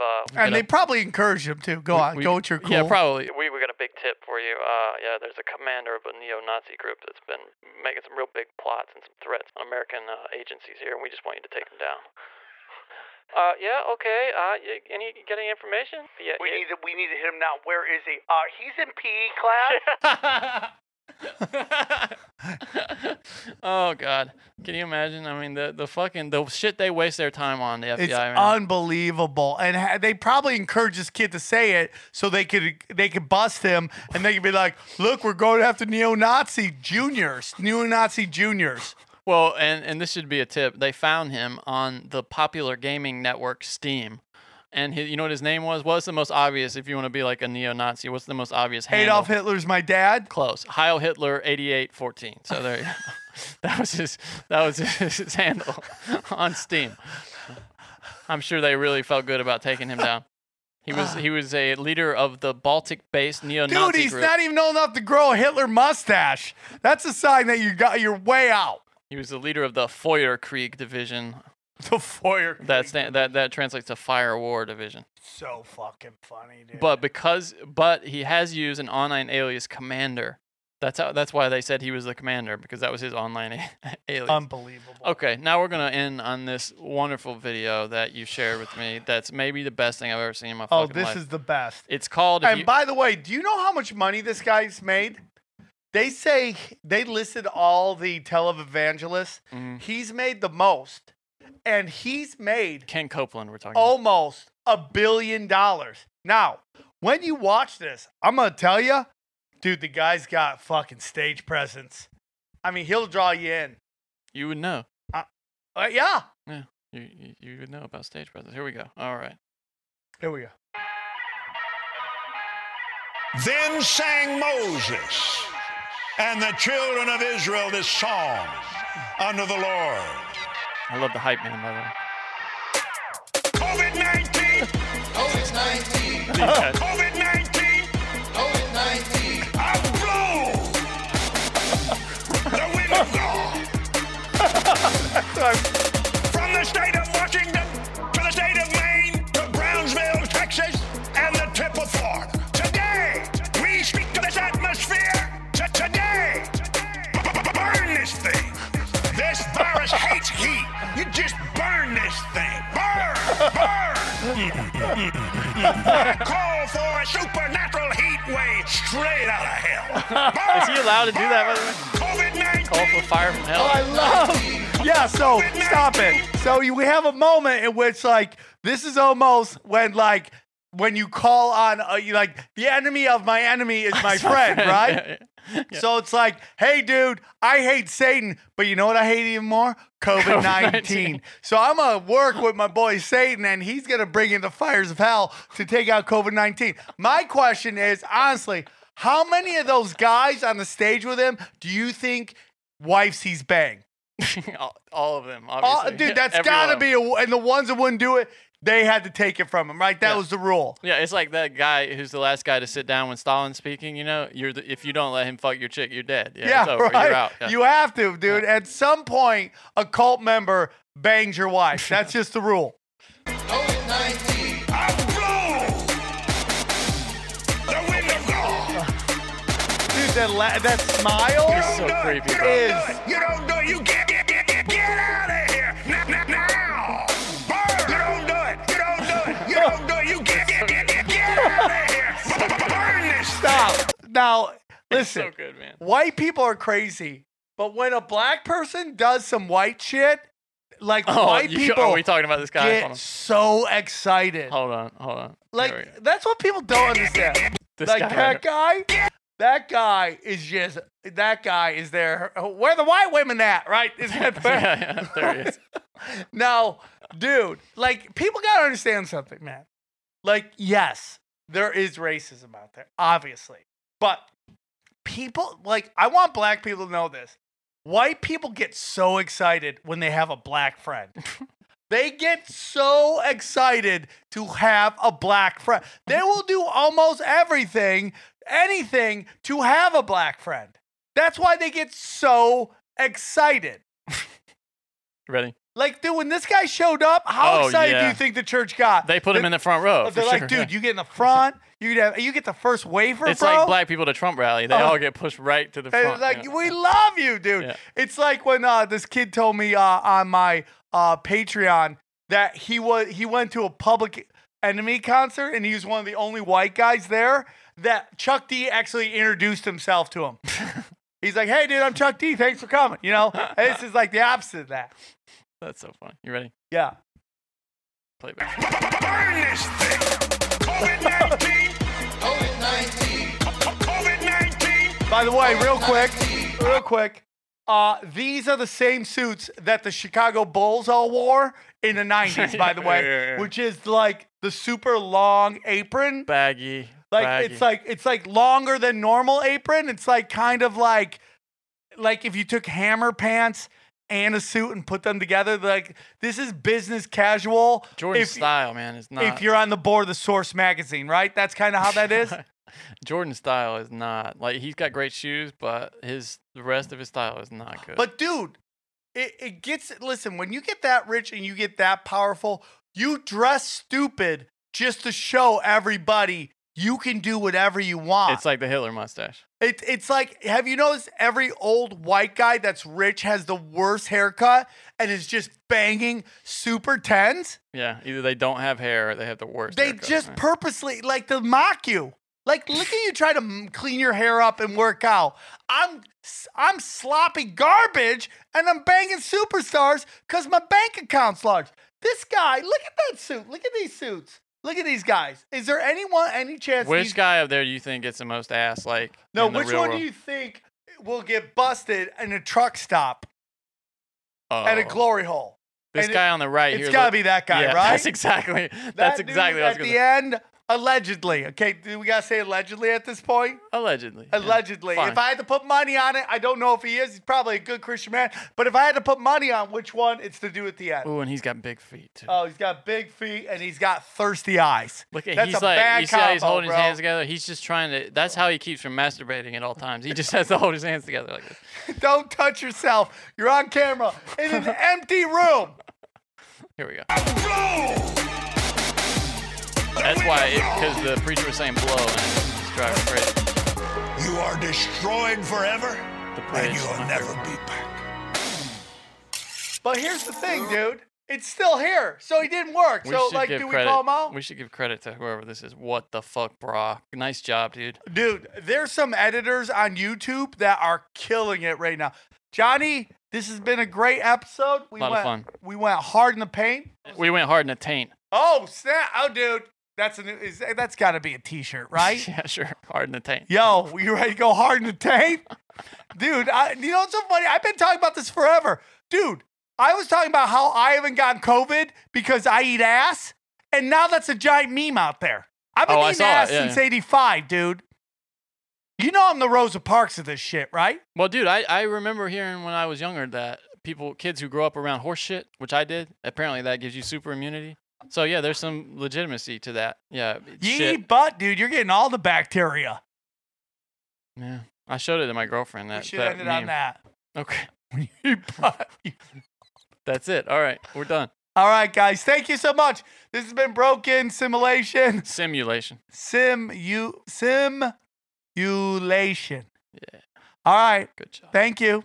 and they probably encourage them to. Go with your cool. Yeah, probably. We got a big tip for you. There's a commander of a neo-Nazi group that's been making some real big plots and some threats on American agencies here, and we just want you to take them down. Okay. Got any information? Yeah, we need to hit him now. Where is he? He's in PE class. Oh God. Can you imagine? I mean, the shit they waste their time on, the FBI. It's unbelievable. And they probably encouraged this kid to say it so they could bust him and they could be like, look, we're going after neo-Nazi juniors. Well, and this should be a tip. They found him on the popular gaming network Steam. And you know what his name was? What's the most obvious if you want to be like a neo-Nazi? What's the most obvious handle? Adolf Hitler's my dad? Close. Heil Hitler 8814. So there you go. That was his handle on Steam. I'm sure they really felt good about taking him down. He was a leader of the Baltic-based neo-Nazi group. Dude, he's not even old enough to grow a Hitler mustache. That's a sign that you're way out. He was the leader of the Feuerkrieg division. The Feuerkrieg. That translates to Fire War division. So fucking funny, dude. But he has used an online alias, Commander. That's why they said he was the Commander, because that was his online alias. Unbelievable. Okay, now we're gonna end on this wonderful video that you shared with me. That's maybe the best thing I've ever seen in my fucking life. Oh, this is the best. It's called. And by the way, do you know how much money this guy's made? They say they listed all the televangelists. Mm-hmm. He's made the most. and he's made Ken Copeland. We're talking almost $1 billion. Now, when you watch this, I'm gonna tell you, dude, the guy's got fucking stage presence. I mean, he'll draw you in. You would know. Yeah. Yeah. You would know about stage presence. Here we go. All right. Here we go. Then sang Moses and the children of Israel this song unto the Lord. I love the hype man, by the way. COVID-19! COVID-19! COVID-19! COVID-19! I blow the wind of God! From the state of Washington to the state of Maine to Brownsville, Texas, and the tip of Florida. Speak to this atmosphere today. Burn this thing. This virus hates heat. You just burn this thing. Burn. Burn. I call for a supernatural heat wave straight out of hell. Burn. Is he allowed to do that, by the way? COVID-19. Call for fire from hell. Oh, I love. Yeah, so COVID-19. Stop it. So we have a moment in which, like, this is almost when, like, when you call on, like, the enemy of my enemy is my friend, right? Yeah. So it's like, hey, dude, I hate Satan, but you know what I hate even more? COVID-19. So I'm going to work with my boy Satan, and he's going to bring in the fires of hell to take out COVID-19. My question is, honestly, how many of those guys on the stage with him do you think wives he's banged? All of them, obviously. Dude, that's got to be, and the ones that wouldn't do it, they had to take it from him, right? That was the rule. Yeah, it's like that guy who's the last guy to sit down when Stalin's speaking, you know? If you don't let him fuck your chick, you're dead. Yeah, it's over. Right? You're out. Yeah. You have to, dude. Yeah. At some point, a cult member bangs your wife. That's just the rule. COVID-19. I blow the wind of God. Dude, that smile is so creepy, bro. You don't do it. You get out of here. Now. Stop. Now, listen. It's so good, man. White people are crazy, but when a black person does some white shit, like white people, are we talking about this guy? Get so excited. Hold on. Like, that's what people don't understand. That guy is there. Where the white women at? Right? Is that fair? Yeah, there he is. Now, dude, like, people gotta understand something, man. Like, yes. There is racism out there, obviously. But people, like, I want black people to know this. White people get so excited when they have a black friend. They get so excited to have a black friend. They will do almost anything to have a black friend. That's why they get so excited. Ready? Like, dude, when this guy showed up, how excited do you think the church got? They put him in the front row. They're like, dude, you get in the front. You get the first wafer, it's bro. It's like black people to Trump rally. They all get pushed right to the front. Like, we love you, dude. Yeah. It's like when this kid told me on my Patreon that he went to a Public Enemy concert, and he was one of the only white guys there, that Chuck D actually introduced himself to him. He's like, hey, dude, I'm Chuck D. Thanks for coming. You know, and this is like the opposite of that. That's so funny. You ready? Yeah. Play back. Burn this thing. COVID-19. COVID-19. COVID-19. By the way, real quick. These are the same suits that the Chicago Bulls all wore in the 90s, by the way, which is like the super long apron. Baggy. It's like longer than normal apron. It's like kind of like if you took hammer pants and a suit and put them together. Like, this is business casual. Jordan's style, man, is not. If you're on the board of the Source magazine, right? That's kind of how that is. Jordan's style is not. Like, he's got great shoes, but the rest of his style is not good. But, dude, it gets. Listen, when you get that rich and you get that powerful, you dress stupid just to show everybody you can do whatever you want. It's like the Hitler mustache. It's like, have you noticed every old white guy that's rich has the worst haircut and is just banging super tens? Yeah, either they don't have hair or they have the worst haircut. They just purposely, like, to mock you. Like, look at you try to clean your hair up and work out. I'm sloppy garbage, and I'm banging superstars because my bank account's large. This guy, look at that suit. Look at these suits. Look at these guys. Is there anyone, any chance? Which guy up there do you think gets the most ass? Like, no, which one do you think will get busted in a truck stop at a glory hole? This guy on the right here. It's got to be that guy, right? That's exactly what I was going to say. At the end, allegedly. Okay, do we got to say allegedly at this point? Allegedly. If I had to put money on it, I don't know if he is. He's probably a good Christian man. But if I had to put money on which one, it's the dude at the end. Ooh, and he's got big feet, too. Oh, he's got big feet, and he's got thirsty eyes. Look at he's like, you see how he's holding his hands together? He's just trying to, that's how he keeps from masturbating at all times. He just has to hold his hands together like this. Don't touch yourself. You're on camera in an empty room. Here we go. That's why, because the preacher was saying blow, and it's driving crazy. You are destroyed forever, and you will never be back. But here's the thing, dude. It's still here, so he didn't work. So, like, do we call him out? We should give credit to whoever this is. What the fuck, brah? Nice job, dude. Dude, there's some editors on YouTube that are killing it right now. Johnny, this has been a great episode. A lot of fun. We went hard in the paint. We went hard in the taint. Oh, snap. Oh, dude. That's got to be a T-shirt, right? Yeah, sure. Hard in the taint. Yo, you ready to go hard in the taint? Dude, you know what's so funny? I've been talking about this forever. Dude, I was talking about how I haven't gotten COVID because I eat ass, and now that's a giant meme out there. I've been eating ass since 85, dude. You know I'm the Rosa Parks of this shit, right? Well, dude, I remember hearing when I was younger that kids who grow up around horse shit, which I did, apparently that gives you super immunity. So, yeah, there's some legitimacy to that. Yeah. Eat butt, dude. You're getting all the bacteria. Yeah. I showed it to my girlfriend. We should end it on that. Okay. Eat butt. That's it. All right. We're done. All right, guys. Thank you so much. This has been Broken Simulation. Simulation. Yeah. All right. Good job. Thank you.